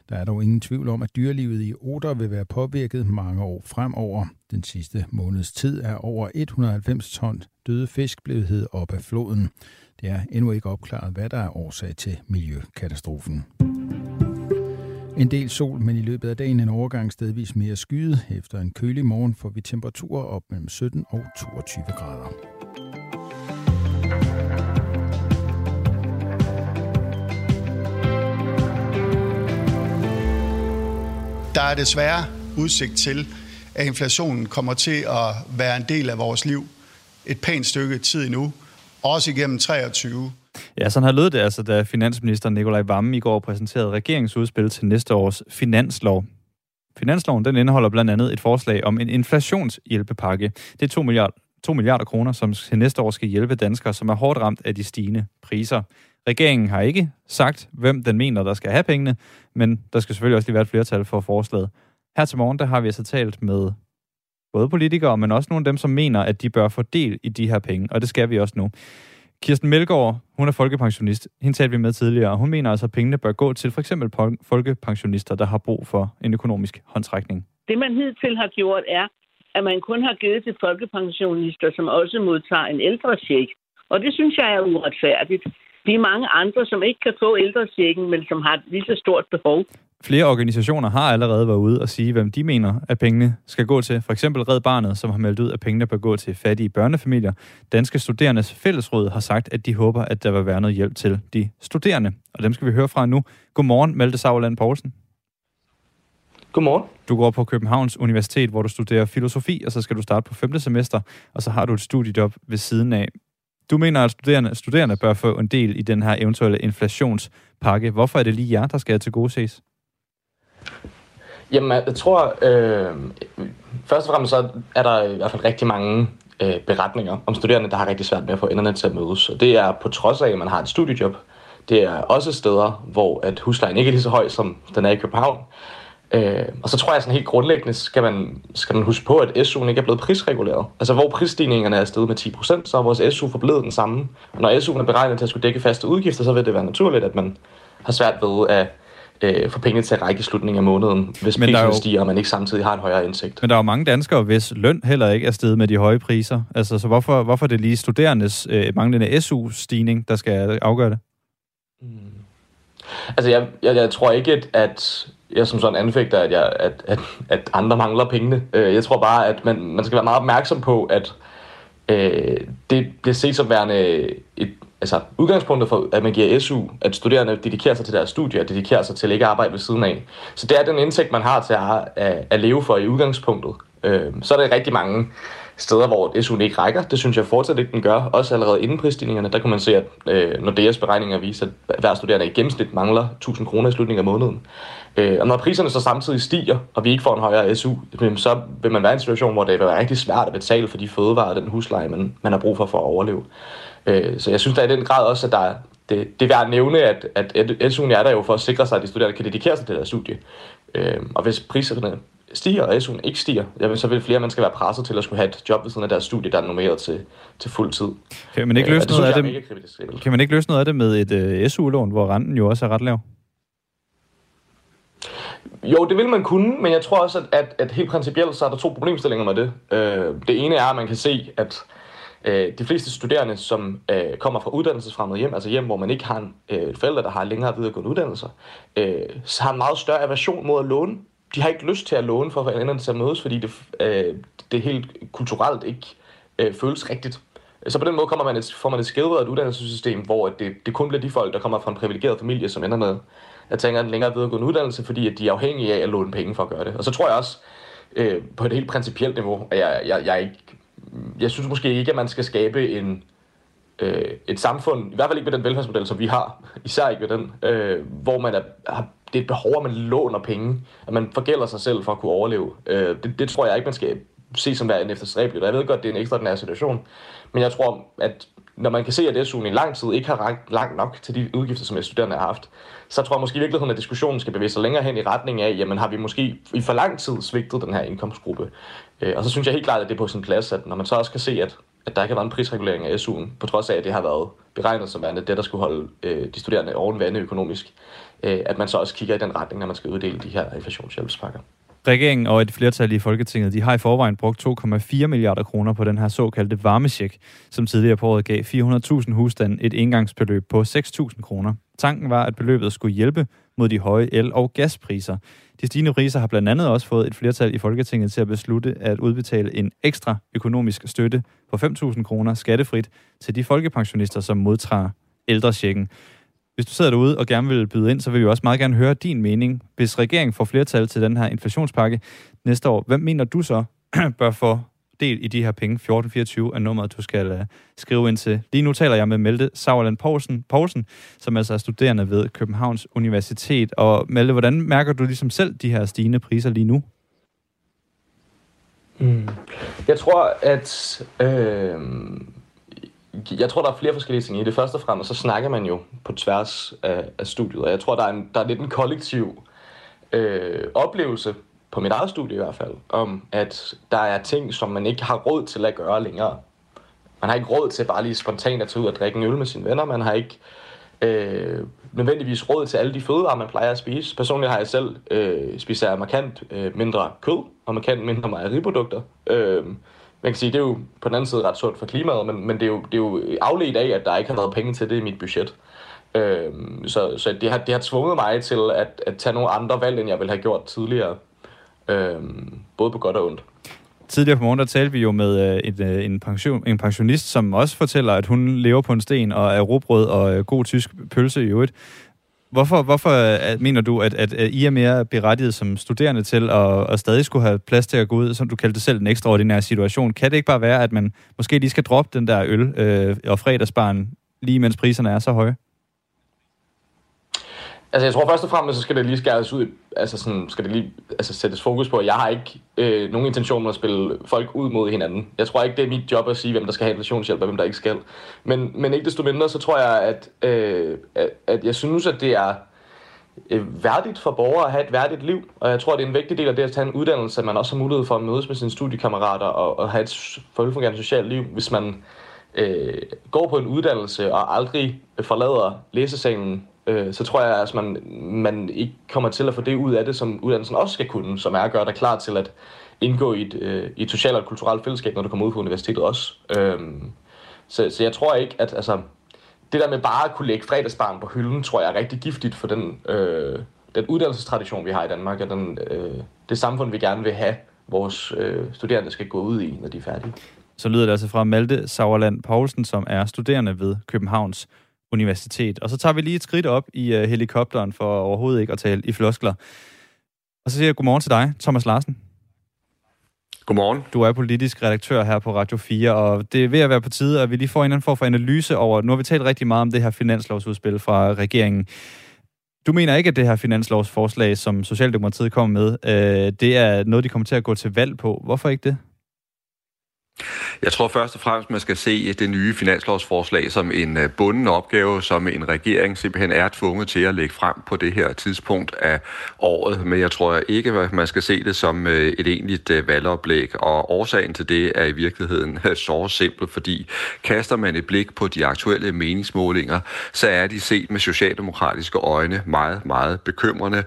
Der er dog ingen tvivl om, at dyrelivet i Oder vil være påvirket mange år fremover. Den sidste måneds tid er over et hundrede og halvfems ton døde fisk blevet hevet op af floden. Det er endnu ikke opklaret, hvad der er årsag til miljøkatastrofen. En del sol, men i løbet af dagen en overgang stedvis mere skyet. Efter en kølig morgen får vi temperaturer op mellem sytten og toogtyve grader. Der er desværre udsigt til, at inflationen kommer til at være en del af vores liv et pænt stykke tid endnu, også igennem treogtyve. Ja, sådan har lød det altså, da finansminister Nicolaj Wammen i går præsenterede regeringsudspil til næste års finanslov. Finansloven den indeholder blandt andet et forslag om en inflationshjælpepakke. Det er to milliarder, to milliarder kroner, som til næste år skal hjælpe danskere, som er hårdt ramt af de stigende priser. Regeringen har ikke sagt, hvem den mener, der skal have pengene, men der skal selvfølgelig også lige være et flertal for forslaget. Her til morgen, der har vi altså talt med både politikere, men også nogle af dem, som mener, at de bør få del i de her penge, og det skal vi også nu. Kirsten Melgaard, hun er folkepensionist. Hende talte vi med tidligere, og hun mener altså, at pengene bør gå til for eksempel folkepensionister, der har brug for en økonomisk håndtrækning. Det, man hidtil har gjort, er, at man kun har givet til folkepensionister, som også modtager en ældrecheck. Og det synes jeg er uretfærdigt. De mange andre, som ikke kan få ældrechecken, men som har et lige så stort behov. Flere organisationer har allerede været ude og sige, hvem de mener, at pengene skal gå til. For eksempel Red Barnet, som har meldt ud, at pengene bør gå til fattige børnefamilier. Danske Studerendes Fællesråd har sagt, at de håber, at der vil være noget hjælp til de studerende. Og dem skal vi høre fra nu. Godmorgen, Malte Sauerland Poulsen. Godmorgen. Du går på Københavns Universitet, hvor du studerer filosofi, og så skal du starte på femte semester, og så har du et studiejob ved siden af. Du mener, at studerende, studerende bør få en del i den her eventuelle inflationspakke. Hvorfor er det lige jer, der skal til gode ses? Jamen, jeg tror, øh, først og fremmest så er der i hvert fald rigtig mange øh, beretninger om studerende, der har rigtig svært med at få enderne til at mødes. Og det er på trods af, at man har et studiejob. Det er også steder, hvor at huslejen ikke er lige så høj, som den er i København. Øh, og så tror jeg, sådan helt grundlæggende skal man, skal man huske på, at S U'en ikke er blevet prisreguleret. Altså hvor prisstigningerne er steget med ti procent, så er vores S U forblevet den samme. Og når S U'en er beregnet til at skulle dække faste udgifter, så vil det være naturligt, at man har svært ved at øh, få pengene til at række i slutningen af måneden, hvis prisen stiger, og man ikke samtidig har en højere indtægt. Men der er jo mange danskere, hvis løn heller ikke er steget med de høje priser. Altså så hvorfor, hvorfor er det lige studerendes øh, manglende S U-stigning, der skal afgøre det? Hmm. Altså jeg, jeg, jeg tror ikke, at... at jeg som sådan anfægter, at, jeg, at, at, at andre mangler pengene. Jeg tror bare, at man, man skal være meget opmærksom på, at øh, det bliver set som værende et, altså udgangspunktet for, at man giver S U, at studerende dedikerer sig til deres studie, og dedikerer sig til ikke at arbejde ved siden af. Så det er den indtægt, man har til at, at, at leve for i udgangspunktet. Øh, så er der rigtig mange steder, hvor S U'en ikke rækker. Det synes jeg fortsat ikke, den gør. Også allerede inden prisstigningerne, der kan man se, at øh, Nordeas beregninger viser, at hver studerende i gennemsnit mangler tusind kroner i slutningen af måneden. Øh, og når priserne så samtidig stiger, og vi ikke får en højere S U, så vil man være i en situation, hvor det vil være rigtig svært at betale for de fødevarer og den husleje, man, man har brug for for at overleve. Øh, så jeg synes da i den grad også, at der er, det, det er værd at nævne, at, at S U'en er der jo for at sikre sig, at de studerende kan dedikere sig til deres studie. Øh, og hvis priserne stiger, og S U'en ikke stiger, jamen, så vil flere mennesker være presset til at skulle have et job ved siden af deres studie, der er normeret til, til fuld tid. Kan man ikke løse noget af det, kan man ikke løse noget af det med et uh, S U-lån, hvor renten jo også er ret lav? Jo, det vil man kunne, men jeg tror også, at, at, at helt principielt, så er der to problemstillinger med det. Øh, det ene er, at man kan se, at øh, de fleste studerende, som øh, kommer fra uddannelsesfremmede hjem, altså hjem, hvor man ikke har en øh, forælder, der har længere videregående uddannelser, øh, så har en meget større aversion mod at låne. De har ikke lyst til at låne for at få hinanden til at mødes, fordi det, øh, det helt kulturelt ikke øh, føles rigtigt. Så på den måde kommer man et, får man et skævvredet uddannelsessystem, hvor det, det kun bliver de folk, der kommer fra en privilegeret familie, som ender med at tage en længere videregående uddannelse, fordi at de er afhængige af at låne penge for at gøre det. Og så tror jeg også, øh, på et helt principielt niveau, at jeg, jeg, jeg, ikke, jeg synes måske ikke, at man skal skabe en, øh, et samfund, i hvert fald ikke med den velfærdsmodel, som vi har, især ikke med den, øh, hvor man er, har det er et behov, at man låner penge, at man forgælder sig selv for at kunne overleve. Øh, det, det tror jeg ikke, man skal se som værende efterstræbeligt. Jeg ved godt, det er en ekstraordinær situation, men jeg tror, at når man kan se, at S U'en i lang tid ikke har rakt langt nok til de udgifter, som studerende har haft, så tror jeg måske i virkeligheden, at diskussionen skal bevæge sig længere hen i retning af, jamen har vi måske i for lang tid svigtet den her indkomstgruppe? Øh, og så synes jeg helt klart, at det er på sin plads, at når man så også kan se, at, at der ikke har været en prisregulering af S U'en, på trods af, at det har været beregnet som værende det, der skulle holde øh, de studerende oven vande økonomisk, øh, at man så også kigger i den retning, når man skal uddele de her inflationshjælpspakker. Regeringen og et flertal i Folketinget, de har i forvejen brugt to komma fire milliarder kroner på den her såkaldte varmecheck, som tidligere på året gav fire hundrede tusind husstande et engangsbeløb på seks tusind kroner. Tanken var, at beløbet skulle hjælpe mod de høje el- og gaspriser. De stigende priser har blandt andet også fået et flertal i Folketinget til at beslutte at udbetale en ekstra økonomisk støtte på fem tusind kroner skattefrit til de folkepensionister, som modtager ældrechecken. Hvis du sidder derude og gerne vil byde ind, så vil vi også meget gerne høre din mening. Hvis regeringen får flertal til den her inflationspakke næste år, hvem mener du så bør få del i de her penge? fjorten fireogtyve er nummeret, du skal uh, skrive ind til. Lige nu taler jeg med Malte Sauerland Poulsen, Poulsen, som altså er studerende ved Københavns Universitet. Og Malte, hvordan mærker du ligesom selv de her stigende priser lige nu? Mm. Jeg tror, at... Øh... Jeg tror, der er flere forskellige ting i det. Først og fremmest, så snakker man jo på tværs af, af studiet, og jeg tror, der er, en, der er lidt en kollektiv øh, oplevelse, på mit eget studie i hvert fald, om at der er ting, som man ikke har råd til at gøre længere. Man har ikke råd til bare lige spontant at tage ud og drikke en øl med sine venner. Man har ikke øh, nødvendigvis råd til alle de fødevarer, man plejer at spise. Personligt har jeg selv øh, spist markant øh, mindre kød og markant mindre mejeriprodukter. Øh, Man kan sige, det er jo på den anden side ret sundt for klimaet, men, men det, er jo, det er jo afledt af, at der ikke har været penge til det i mit budget. Øhm, så så det, har, det har tvunget mig til at, at tage nogle andre valg, end jeg ville have gjort tidligere. Øhm, både på godt og ondt. Tidligere på morgen, der talte vi jo med en, en, pension, en pensionist, som også fortæller, at hun lever på en sten og er rugbrød og god tysk pølse i øvrigt. Hvorfor, hvorfor mener du, at, at I er mere berettiget som studerende til at, at stadig skulle have plads til at gå ud, som du kaldte det selv, den ekstraordinære situation? Kan det ikke bare være, at man måske lige skal droppe den der øl øh, og fredagsbaren, lige mens priserne er så høje? Altså, jeg tror først og fremmest, så skal det lige skæres ud, altså sådan, skal det lige altså, sættes fokus på, at jeg har ikke øh, nogen intention med at spille folk ud mod hinanden. Jeg tror ikke, det er mit job at sige, hvem der skal have inflationshjælp, og hvem der ikke skal. Men, men ikke desto mindre, så tror jeg, at, øh, at, at jeg synes, at det er øh, værdigt for borgere at have et værdigt liv. Og jeg tror, det er en vigtig del af det at tage en uddannelse, at man også har mulighed for at mødes med sine studiekammerater og, og have et velfungerende socialt liv, hvis man øh, går på en uddannelse og aldrig forlader læsesalen. Så tror jeg, at man, man ikke kommer til at få det ud af det, som uddannelsen også skal kunne, som er at gøre dig klar til at indgå i et, et socialt og kulturelt fællesskab, når du kommer ud på universitetet også. Så, så jeg tror ikke, at altså, det der med bare at kunne lægge fredagsbaren på hylden, tror jeg er rigtig giftigt for den, øh, den uddannelsestradition, vi har i Danmark, og den, øh, det samfund, vi gerne vil have, vores øh, studerende skal gå ud i, når de er færdige. Så lyder det altså fra Malte Sauerland Poulsen, som er studerende ved Københavns Universitet. Og så tager vi lige et skridt op i uh, helikopteren for overhovedet ikke at tale i floskler. Og så siger jeg godmorgen til dig, Thomas Larsen. Godmorgen. Du er politisk redaktør her på Radio fire, og det er ved at være på tide, at vi lige får en anden form for analyse over, nu har vi talt rigtig meget om det her finanslovsudspil fra regeringen. Du mener ikke, at det her finanslovsforslag, som Socialdemokratiet kom med, øh, det er noget, de kommer til at gå til valg på. Hvorfor ikke det? Jeg tror først og fremmest, man skal se det nye finanslovsforslag som en bunden opgave, som en regering simpelthen er tvunget til at lægge frem på det her tidspunkt af året. Men jeg tror ikke, at man skal se det som et egentligt valgoplæg. Og årsagen til det er i virkeligheden så simpel, fordi kaster man et blik på de aktuelle meningsmålinger, så er de set med socialdemokratiske øjne meget, meget bekymrende.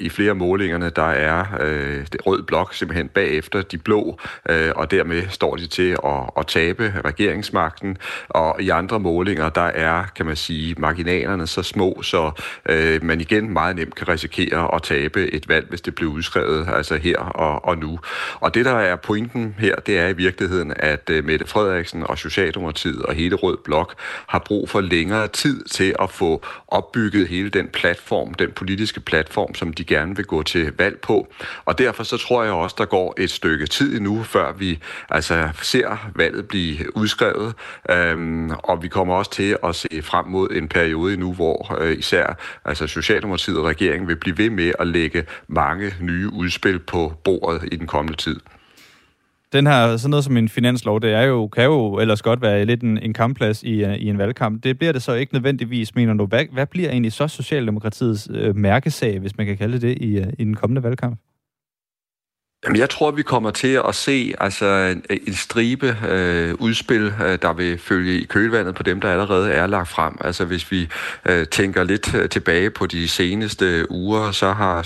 I flere målingerne, der er rød blok simpelthen bagefter de blå, og dermed står de til at, at tabe regeringsmagten, og i andre målinger, der er, kan man sige, marginalerne så små, så øh, man igen meget nemt kan risikere at tabe et valg, hvis det bliver udskrevet, altså her og, og nu. Og det, der er pointen her, det er i virkeligheden, at øh, Mette Frederiksen og Socialdemokratiet og hele Rød Blok har brug for længere tid til at få opbygget hele den platform, den politiske platform, som de gerne vil gå til valg på. Og derfor så tror jeg også, der går et stykke tid endnu, før vi altså ser valget blive udskrevet, øhm, og vi kommer også til at se frem mod en periode nu, hvor øh, især altså Socialdemokratiet og regeringen vil blive ved med at lægge mange nye udspil på bordet i den kommende tid. Den her, sådan noget som en finanslov, det er jo, kan jo ellers godt være lidt en, en kampplads i, uh, i en valgkamp. Det bliver det så ikke nødvendigvis, mener du. Hvad, hvad bliver egentlig så Socialdemokratiets uh, mærkesag, hvis man kan kalde det, i, uh, i den kommende valgkamp? Jamen, jeg tror, vi kommer til at se altså en, en stribe øh, udspil, øh, der vil følge i kølvandet på dem, der allerede er lagt frem. Altså, hvis vi øh, tænker lidt tilbage på de seneste uger, så har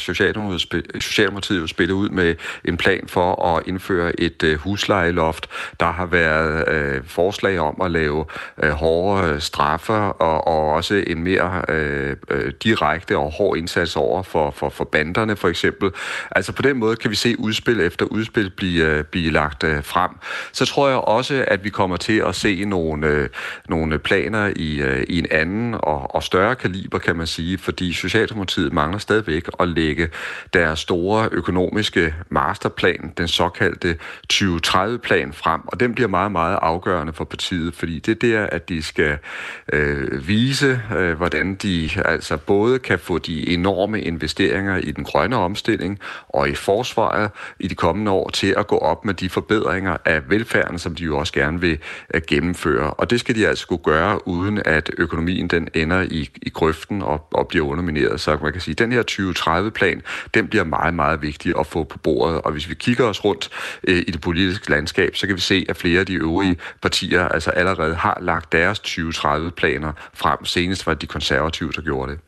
Socialdemokratiet jo spillet ud med en plan for at indføre et øh, huslejeloft. Der har været øh, forslag om at lave øh, hårde straffer og, og også en mere øh, direkte og hård indsats over for, for, for banderne, for eksempel. Altså, på den måde kan vi se udspil efter udspil blive, blive lagt frem. Så tror jeg også, at vi kommer til at se nogle, nogle planer i, i en anden og, og større kaliber, kan man sige, fordi Socialdemokratiet mangler stadigvæk at lægge deres store økonomiske masterplan, den såkaldte tyve tredive-plan, frem, og den bliver meget, meget afgørende for partiet, fordi det er der, at de skal øh, vise, øh, hvordan de altså både kan få de enorme investeringer i den grønne omstilling og i forsvaret, i de kommende år til at gå op med de forbedringer af velfærden, som de jo også gerne vil gennemføre. Og det skal de altså kunne gøre, uden at økonomien den ender i, i grøften og, og bliver undermineret. Så man kan sige, at den her tyve tredive plan, den bliver meget, meget vigtig at få på bordet. Og hvis vi kigger os rundt øh, i det politiske landskab, så kan vi se, at flere af de øvrige partier altså allerede har lagt deres tyve tredive planer frem. Senest var de konservative, der gjorde det.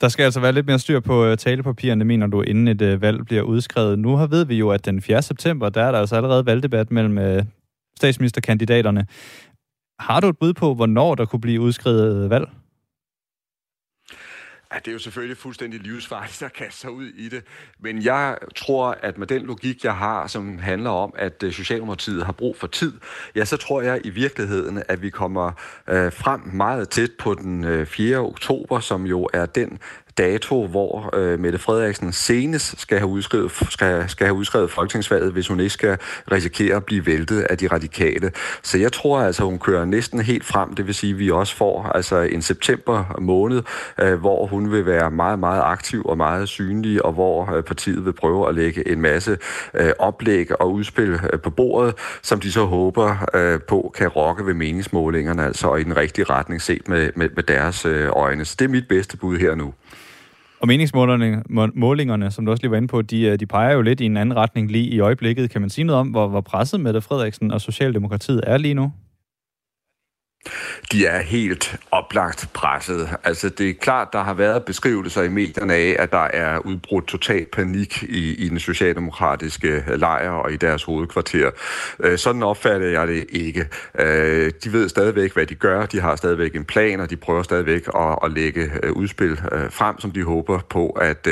Der skal altså være lidt mere styr på talepapirerne, mener du, inden et øh, valg bliver udskrevet. Nu har ved vi jo, at den fjerde september, der er der altså allerede valgdebat mellem øh, statsministerkandidaterne. Har du et bud på, hvornår der kunne blive udskrevet valg? Ja, det er jo selvfølgelig fuldstændig livsfarligt at kaste sig ud i det. Men jeg tror, at med den logik, jeg har, som handler om, at Socialdemokratiet har brug for tid, ja, så tror jeg i virkeligheden, at vi kommer øh, frem meget tæt på den øh, fjerde oktober, som jo er den dato, hvor øh, Mette Frederiksen senest skal have udskrevet, skal, skal have udskrevet folketingsvalget, hvis hun ikke skal risikere at blive væltet af de radikale. Så jeg tror altså, hun kører næsten helt frem. Det vil sige, at vi også får altså en september måned, øh, hvor hun vil være meget, meget aktiv og meget synlig, og hvor øh, partiet vil prøve at lægge en masse øh, oplæg og udspil øh, på bordet, som de så håber øh, på kan rokke ved meningsmålingerne, altså og i den rigtige retning set med, med, med deres øh, øjne. Så det er mit bedste bud her nu. Og meningsmålingerne, målingerne, som du også lige var inde på, de, de peger jo lidt i en anden retning lige i øjeblikket. Kan man sige noget om, hvor, hvor presset Mette Frederiksen og Socialdemokratiet er lige nu? De er helt oplagt presset. Altså det er klart, der har været beskrivelser i medierne af, at der er udbrudt total panik i, i den socialdemokratiske lejr og i deres hovedkvarter. Sådan opfatter jeg det ikke. De ved stadigvæk, hvad de gør. De har stadigvæk en plan, og de prøver stadigvæk at, at lægge udspil frem, som de håber på, at,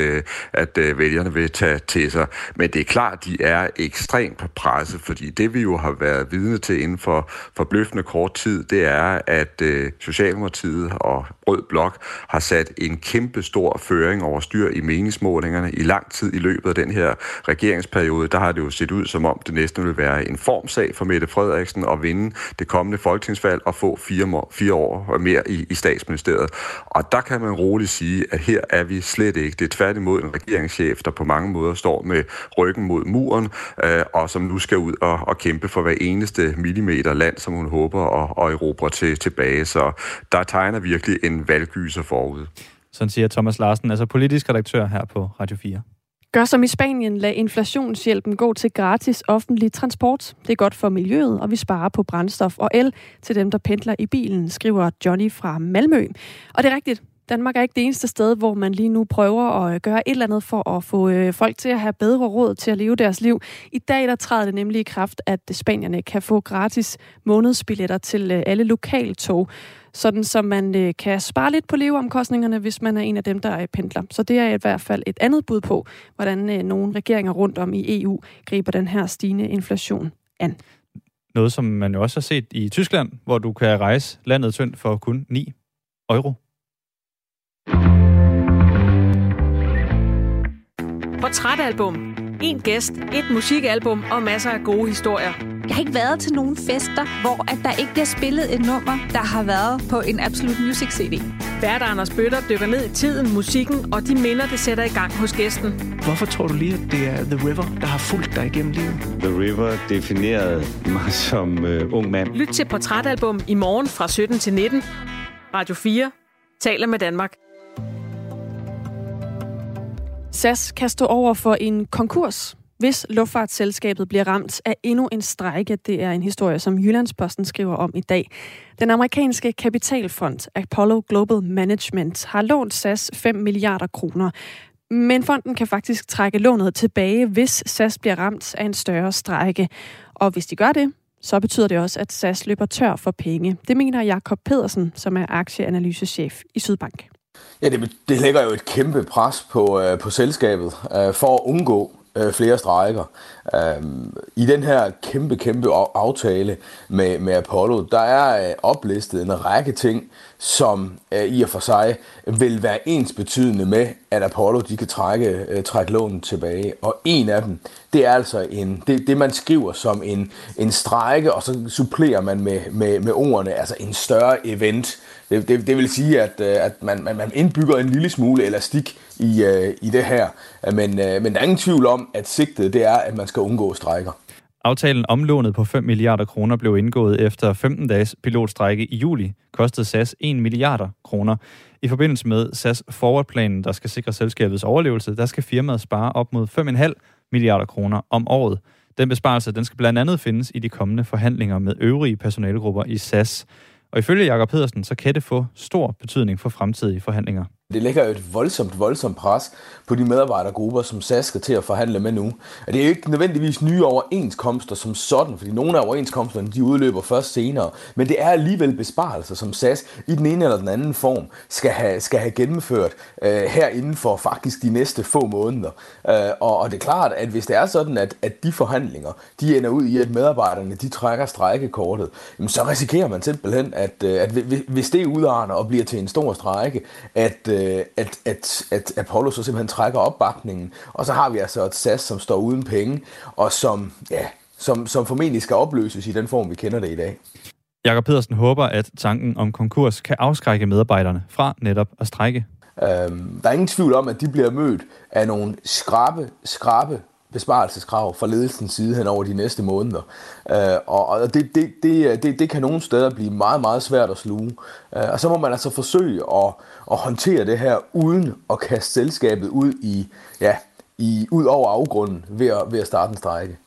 at vælgerne vil tage til sig. Men det er klart, de er ekstremt presset, fordi det vi jo har været vidne til inden for forbløffende kort tid, det er, at øh, Socialdemokratiet og Rød Blok har sat en kæmpe stor føring over styr i meningsmålingerne i lang tid i løbet af den her regeringsperiode. Der har det jo set ud, som om det næsten vil være en formsag for Mette Frederiksen at vinde det kommende folketingsvalg og få fire, må- fire år mere i, i statsministeriet. Og der kan man roligt sige, at her er vi slet ikke. Det er tværtimod en regeringschef, der på mange måder står med ryggen mod muren, øh, og som nu skal ud og, og kæmpe for hver eneste millimeter land, som hun håber og, og Europa Til, tilbage, så der tegner virkelig en valggyser forud. Sådan siger Thomas Larsen, altså politisk redaktør her på Radio fire. Gør som i Spanien, lad inflationshjælpen gå til gratis offentlig transport. Det er godt for miljøet, og vi sparer på brændstof og el til dem, der pendler i bilen, skriver Johnny fra Malmø. Og det er rigtigt. Danmark er ikke det eneste sted, hvor man lige nu prøver at gøre et eller andet for at få folk til at have bedre råd til at leve deres liv. I dag der træder det nemlig i kraft, at spanierne kan få gratis månedsbilletter til alle lokaltog, sådan så man kan spare lidt på leveomkostningerne, hvis man er en af dem, der pendler. Så det er i hvert fald et andet bud på, hvordan nogle regeringer rundt om i E U griber den her stigende inflation an. Noget, som man jo også har set i Tyskland, hvor du kan rejse landet tyndt for kun ni euro. Portrætalbum. En gæst, et musikalbum og masser af gode historier. Jeg har ikke været til nogen fester, hvor at der ikke bliver spillet et nummer, der har været på en Absolute Music C D. Hvert Anders Bøtter dykker ned i tiden, musikken og de minder, det sætter i gang hos gæsten. Hvorfor tror du lige, at det er The River, der har fulgt dig igennem livet? The River definerede mig som øh, ung mand. Lyt til Portrætalbum i morgen fra sytten til nitten. Radio fire taler med Danmark. S A S kan stå over for en konkurs, hvis luftfartsselskabet bliver ramt af endnu en strejke. Det er en historie, som Jyllandsposten skriver om i dag. Den amerikanske kapitalfond Apollo Global Management har lånt S A S fem milliarder kroner. Men fonden kan faktisk trække lånet tilbage, hvis S A S bliver ramt af en større strejke. Og hvis de gør det, så betyder det også, at S A S løber tør for penge. Det mener Jakob Pedersen, som er aktieanalysechef i Sydbank. Ja, det, det lægger jo et kæmpe pres på, øh, på selskabet øh, for at undgå øh, flere strejker. Øh, I den her kæmpe, kæmpe aftale med, med Apollo, der er øh, oplistet en række ting, som øh, i og for sig vil være ens betydende med, at Apollo de kan trække, øh, trække lånen tilbage. Og en af dem, det er altså en, det, det man skriver som en, en strejke, og så supplerer man med, med, med ordene, altså en større event. Det, det, det vil sige, at, at man, man indbygger en lille smule elastik i, øh, i det her. Men, øh, men der er ingen tvivl om, at sigtet det er, at man skal undgå strejker. Aftalen om lånet på fem milliarder kroner blev indgået efter femten dages pilotstrejke i juli, kostede S A S en milliard kroner. I forbindelse med S A S forwardplanen, der skal sikre selskabets overlevelse, der skal firmaet spare op mod fem komma fem milliarder kroner om året. Den besparelse, den skal blandt andet findes i de kommende forhandlinger med øvrige personalegrupper i S A S. Og ifølge Jakob Pedersen, så kan det få stor betydning for fremtidige forhandlinger. Det lægger jo et voldsomt, voldsomt pres på de medarbejdergrupper, som S A S skal til at forhandle med nu. Og det er jo ikke nødvendigvis nye overenskomster som sådan, fordi nogle af overenskomsterne de udløber først senere, men det er alligevel besparelser, som S A S i den ene eller den anden form skal have, skal have gennemført øh, her inden for faktisk de næste få måneder. Øh, og, og det er klart, at hvis det er sådan, at, at de forhandlinger de ender ud i, at medarbejderne de trækker strejkekortet, jamen så risikerer man simpelthen, at, at, at hvis det udarter og bliver til en stor strejke, at At, at, at Apollo så simpelthen trækker opbakningen, og så har vi altså et S A S, som står uden penge, og som, ja, som, som formentlig skal opløses i den form, vi kender det i dag. Jakob Pedersen håber, at tanken om konkurs kan afskrække medarbejderne fra netop at strejke. Øhm, der er ingen tvivl om, at de bliver mødt af nogle skrappe, skrappe besparelseskrav fra ledelsens side hen over de næste måneder. Øh, og det, det, det, det, det kan nogle steder blive meget, meget svært at sluge. Øh, og så må man altså forsøge at, at håndtere det her, uden at kaste selskabet ud, i, ja, i, ud over afgrunden ved at, ved at starte en strejke.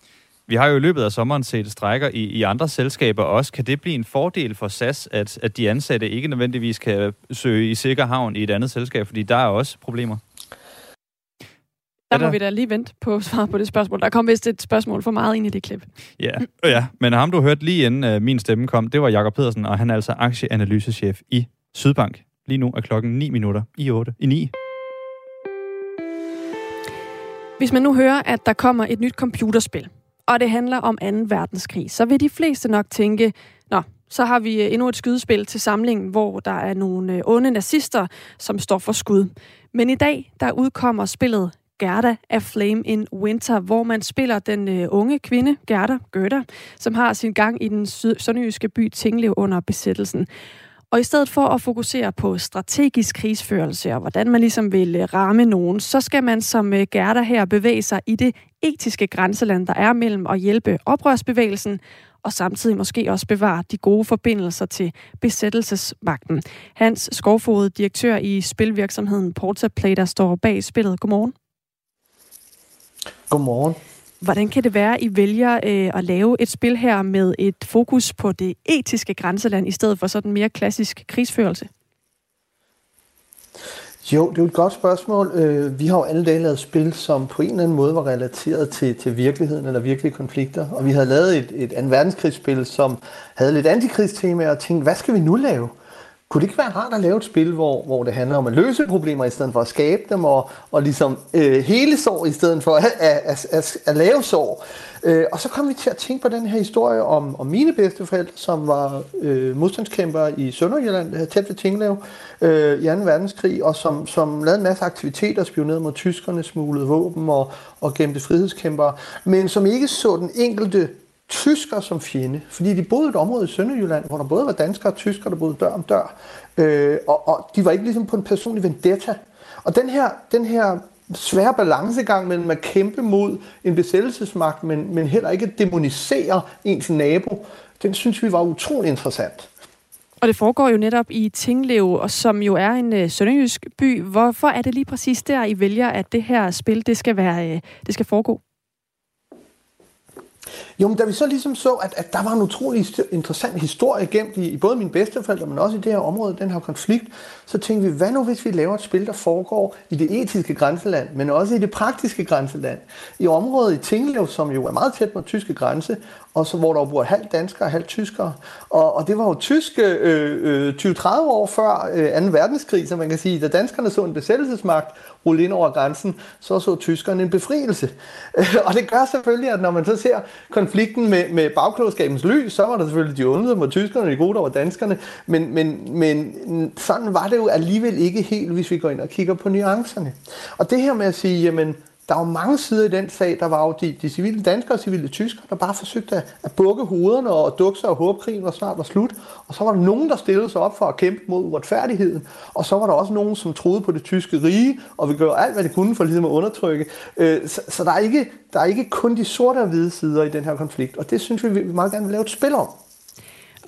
Vi har jo i løbet af sommeren set strejker i, i andre selskaber også. Kan det blive en fordel for S A S, at, at de ansatte ikke nødvendigvis kan søge i sikker havn i et andet selskab, fordi der er også problemer? Der må vi da lige vente på svar på det spørgsmål. Der kom vist et spørgsmål for meget ind i det klip. Ja, ja. Men ham du hørte lige inden øh, min stemme kom, det var Jakob Pedersen, og han er altså aktieanalysechef i Sydbank. Lige nu er klokken ni minutter i otte i ni. Hvis man nu hører, at der kommer et nyt computerspil, og det handler om anden verdenskrig, så vil de fleste nok tænke, nå, så har vi endnu et skydespil til samlingen, hvor der er nogle onde nazister, som står for skud. Men i dag, der udkommer spillet Gerda a Flame in Winter, hvor man spiller den øh, unge kvinde, Gerda, Gerda, som har sin gang i den syd- sønderjyske by Tinglev under besættelsen. Og i stedet for at fokusere på strategisk krigsførelse og hvordan man ligesom vil øh, ramme nogen, så skal man som øh, Gerda her bevæge sig i det etiske grænseland, der er mellem at hjælpe oprørsbevægelsen og samtidig måske også bevare de gode forbindelser til besættelsesmagten. Hans Skovfoged, direktør i spilvirksomheden Porta Play, der står bag spillet. Godmorgen. Godmorgen. Hvordan kan det være, I vælger øh, at lave et spil her med et fokus på det etiske grænseland, i stedet for sådan mere klassisk krigsførelse? Jo, det er et godt spørgsmål. Øh, vi har jo alle dage lavet spil, som på en eller anden måde var relateret til, til virkeligheden eller virkelige konflikter. Og vi havde lavet et, et anden verdenskrigsspil, som havde lidt antikrigstemaer og tænkte, hvad skal vi nu lave? Kunne det ikke være rart at lave et spil, hvor, hvor det handler om at løse problemer i stedet for at skabe dem, og, og ligesom øh, hele sår i stedet for at, at, at, at, at lave sår? Øh, og så kom vi til at tænke på den her historie om, om mine bedsteforældre, som var øh, modstandskæmper i Sønderjylland, tæt ved Tinglev, øh, i anden verdenskrig, og som, som lavede en masse aktiviteter, spionerede mod tyskerne, smuglede våben og, og gemte frihedskæmpere, men som ikke så den enkelte tysker som fjende, fordi de boede i et område i Sønderjylland, hvor der både var danskere og tyskere, der boede dør om dør, øh, og, og de var ikke ligesom på en personlig vendetta. Og den her, den her svære balancegang mellem at kæmpe mod en besættelsesmagt, men, men heller ikke at dæmonisere ens nabo, den synes vi var utrolig interessant. Og det foregår jo netop i Tinglev, som jo er en øh, sønderjysk by. Hvorfor er det lige præcis der, I vælger, at det her spil, det skal være, øh, det skal foregå? Jo, men da vi så ligesom så, at, at der var en utrolig interessant historie gemt i, i både mine bedsteforældre, men også i det her område, den her konflikt, så tænkte vi, hvad nu hvis vi laver et spil, der foregår i det etiske grænseland, men også i det praktiske grænseland, i området i Tinglev, som jo er meget tæt på den tyske grænse, og så hvor der bor halvt danskere og halvt tyskere. Og, og det var jo tysk øh, tyve til tredive år før øh, anden verdenskrig, så man kan sige, da danskerne så en besættelsesmagt rulle ind over grænsen, så så tyskerne en befrielse. Og det gør selvfølgelig, at når man så ser konflikten med, med bagklogskabens lys, så var der selvfølgelig de onde mod tyskerne, de gode der var danskerne, men, men, men sådan var det jo alligevel ikke helt, hvis vi går ind og kigger på nuancerne. Og det her med at sige, jamen, der var mange sider i den sag, der var jo de, de civile danskere og civile tyskere, der bare forsøgte at, at bukke hovederne og dukke sig og håbe, krigen var snart var slut. Og så var der nogen, der stillede sig op for at kæmpe mod uretfærdigheden. Og så var der også nogen, som troede på det tyske rige, og ville gøre alt, hvad de kunne for ligesom at undertrykke. Så, så der, er ikke, der er ikke kun de sorte og hvide sider i den her konflikt, og det synes vi, vi meget gerne vil lave et spil om.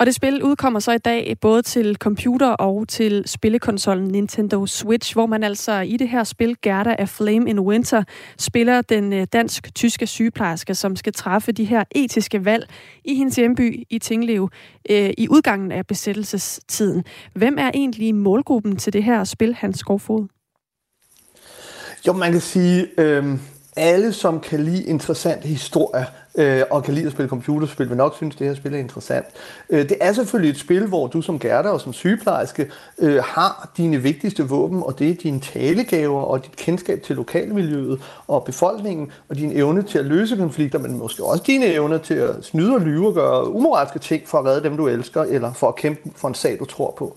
Og det spil udkommer så i dag både til computer og til spillekonsollen Nintendo Switch, hvor man altså i det her spil Gerda a Flame in Winter spiller den dansk-tyske sygeplejerske, som skal træffe de her etiske valg i hendes hjemby i Tinglev øh, i udgangen af besættelsestiden. Hvem er egentlig målgruppen til det her spil, Hans Skovfoged? Jo, man kan sige, øh, alle som kan lide interessante historier, og kan lide at spille computerspil, men nok synes, det her spil er interessant. Det er selvfølgelig et spil, hvor du som Gerda og som sygeplejerske har dine vigtigste våben, og det er dine talegaver og dit kendskab til lokalmiljøet og befolkningen, og din evne til at løse konflikter, men måske også dine evner til at snyde og lyve og gøre umoralske ting for at redde dem, du elsker, eller for at kæmpe for en sag, du tror på.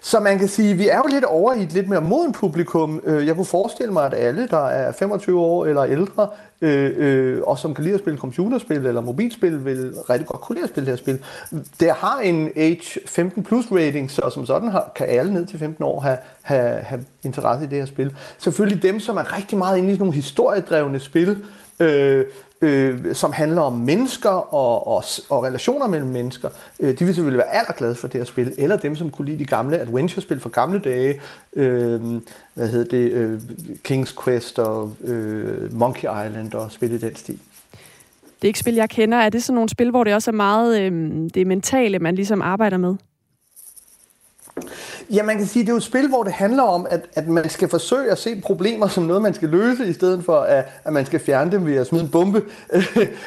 Så man kan sige, vi er jo lidt over i et lidt mere modent publikum. Jeg kunne forestille mig, at alle, der er femogtyve år eller ældre, Øh, øh, og som kan lide at spille computerspil eller mobilspil, vil rigtig godt kunne lide at spille det her spil. Det har en age femten plus rating, så som sådan har, kan alle ned til femten år have, have, have interesse i det her spil. Selvfølgelig dem, som er rigtig meget inde i sådan nogle historiedrevne spil, øh, øh, som handler om mennesker og, og, og relationer mellem mennesker, øh, de vil selvfølgelig være allerglade for det her spil, eller dem, som kunne lide de gamle adventure-spil fra gamle dage, øh, hvad hedder det, King's Quest og øh, Monkey Island og spil i den stil. Det er ikke spil, jeg kender. Er det sådan nogle spil, hvor det også er meget øh, det mentale, man ligesom arbejder med? Ja, man kan sige, det er jo et spil, hvor det handler om, at, at man skal forsøge at se problemer som noget, man skal løse, i stedet for, at, at man skal fjerne dem ved at smide en bombe.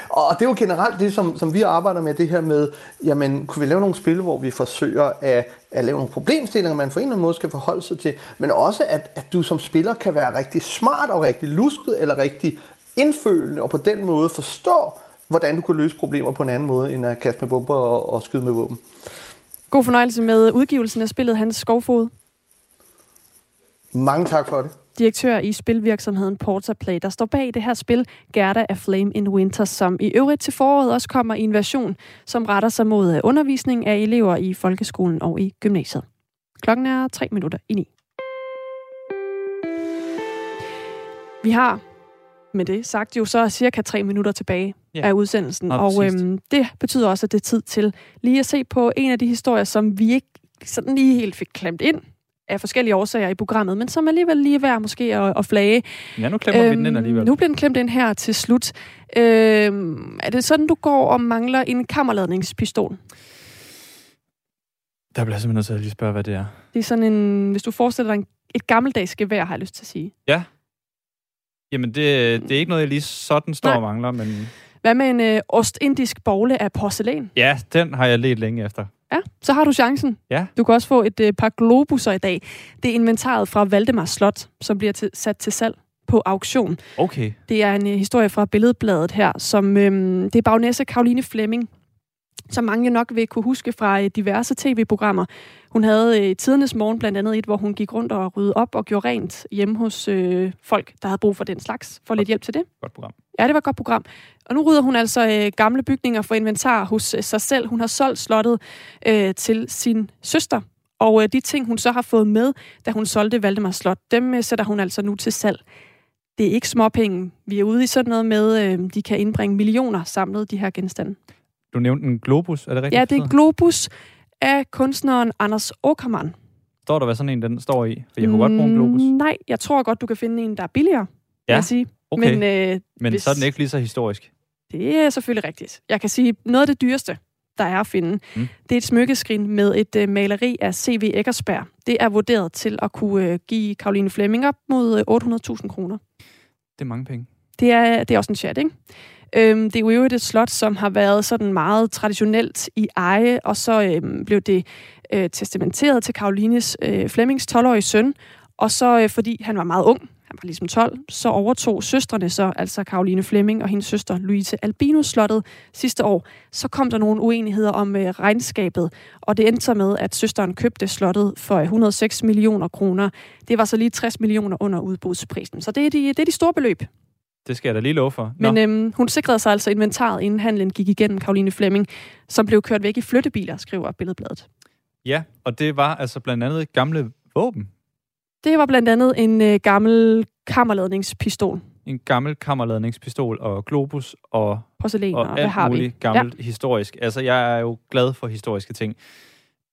Og det er jo generelt det, som, som vi arbejder med, det her med, jamen, kunne vi lave nogle spil, hvor vi forsøger at at lave nogle problemstillinger, man for en eller anden måde skal forholde sig til, men også, at, at du som spiller kan være rigtig smart og rigtig lusket eller rigtig indfølende, og på den måde forstå, hvordan du kan løse problemer på en anden måde, end at kaste med bomber og, og skyde med våben. God fornøjelse med udgivelsen af spillet, Hans Skovfoged. Mange tak for det. Direktør i spilvirksomheden Porta Play, der står bag det her spil Gerda a Flame in Winter, som i øvrigt til foråret også kommer i en version, som retter sig mod undervisning af elever i folkeskolen og i gymnasiet. Klokken er tre minutter i ni. Vi har med det sagt jo så cirka tre minutter tilbage yeah. af udsendelsen, og, og øhm, det betyder også, at det er tid til lige at se på en af de historier, som vi ikke sådan lige helt fik klemt ind af forskellige årsager i programmet, men som alligevel lige er værd måske at, at flage. Ja, nu klemmer øhm, vi den ind alligevel. Nu bliver den klemt ind her til slut. Øhm, er det sådan, du går og mangler en kammerladningspistol? Der bliver simpelthen nødt til at lige spørge, hvad det er. Det er sådan en, hvis du forestiller dig en, et gammeldags gevær, har jeg lyst til at sige. Ja. Jamen, det, det er ikke noget, jeg lige sådan står og mangler, men... Hvad med en ø, ostindisk bogle af porcelæn? Ja, den har jeg let længe efter. Ja, så har du chancen. Ja. Du kan også få et ø, par globusser i dag. Det er inventaret fra Valdemars Slot, som bliver til, sat til salg på auktion. Okay. Det er en ø, historie fra Billedbladet her, som... Ø, det er bagnæsse Caroline Fleming, som mange nok vil kunne huske fra diverse tv-programmer. Hun havde i Tidernes Morgen blandt andet et, hvor hun gik rundt og rydde op og gjorde rent hjemme hos øh, folk, der havde brug for den slags. Får lidt hjælp til det. Godt program. Ja, det var et godt program. Og nu rydder hun altså øh, gamle bygninger for inventar hos øh, sig selv. Hun har solgt slottet øh, til sin søster. Og øh, de ting, hun så har fået med, da hun solgte Valdemars Slot, dem øh, sætter hun altså nu til salg. Det er ikke småpenge. Vi er ude i sådan noget med, øh, de kan indbringe millioner samlet, de her genstande. Du nævnte en globus, er det rigtigt? Ja, det er en globus af kunstneren Anders Åkermann. Står der, hvad sådan en den står i? For jeg kunne mm, godt bruge en globus. Nej, jeg tror godt, du kan finde en, der er billigere, ja, vil jeg sige. Okay. Men, øh, Men hvis... så er den ikke lige så historisk. Det er selvfølgelig rigtigt. Jeg kan sige, noget af det dyreste, der er at finde, mm. det er et smykkeskrin med et øh, maleri af C V Eckersberg. Det er vurderet til at kunne øh, give Caroline Fleming op mod øh, otte hundrede tusind kroner. Det er mange penge. Det er, det er også en chat, ikke? Øhm, det er jo et slot, som har været sådan meget traditionelt i eje, og så øhm, blev det øh, testamenteret til Carolines øh, Flemings tolv-årige søn, og så øh, fordi han var meget ung, han var ligesom tolv, så overtog søstrene så, altså Caroline Fleming og hendes søster Louise Albino-slottet sidste år. Så kom der nogle uenigheder om øh, regnskabet, og det endte så med, at søsteren købte slottet for et hundrede og seks millioner kroner. Det var så lige tres millioner under udbudsprisen. Så det er de, det er de store beløb. Det skal jeg da lige love for. Nå. Men øhm, hun sikrede sig altså inventaret, inden handlen gik igennem Caroline Fleming, som blev kørt væk i flyttebiler, skriver Billedbladet. Ja, og det var altså blandt andet gamle våben. Det var blandt andet en øh, gammel kammerladningspistol. En gammel kammerladningspistol og globus og, porcelæn, og, og alt muligt gammelt ja. Historisk. Altså, jeg er jo glad for historiske ting.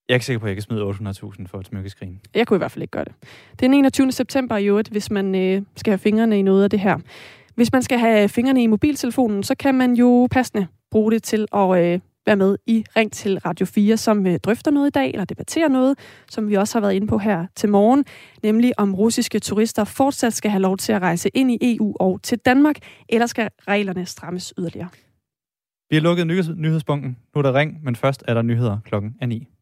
Jeg er ikke sikker på, at jeg kan smide otte hundrede tusind for et smykkeskrin. Jeg kunne i hvert fald ikke gøre det. Det er den enogtyvende september i øvrigt, hvis man øh, skal have fingrene i noget af det her. Hvis man skal have fingrene i mobiltelefonen, så kan man jo passende bruge det til at øh, være med i Ring til Radio fire, som øh, drøfter noget i dag, eller debatterer noget, som vi også har været inde på her til morgen, nemlig om russiske turister fortsat skal have lov til at rejse ind i E U og til Danmark, eller skal reglerne strammes yderligere. Vi har lukket nyheds- nyhedsbunken. Nu er der Ring, men først er der nyheder klokken ni.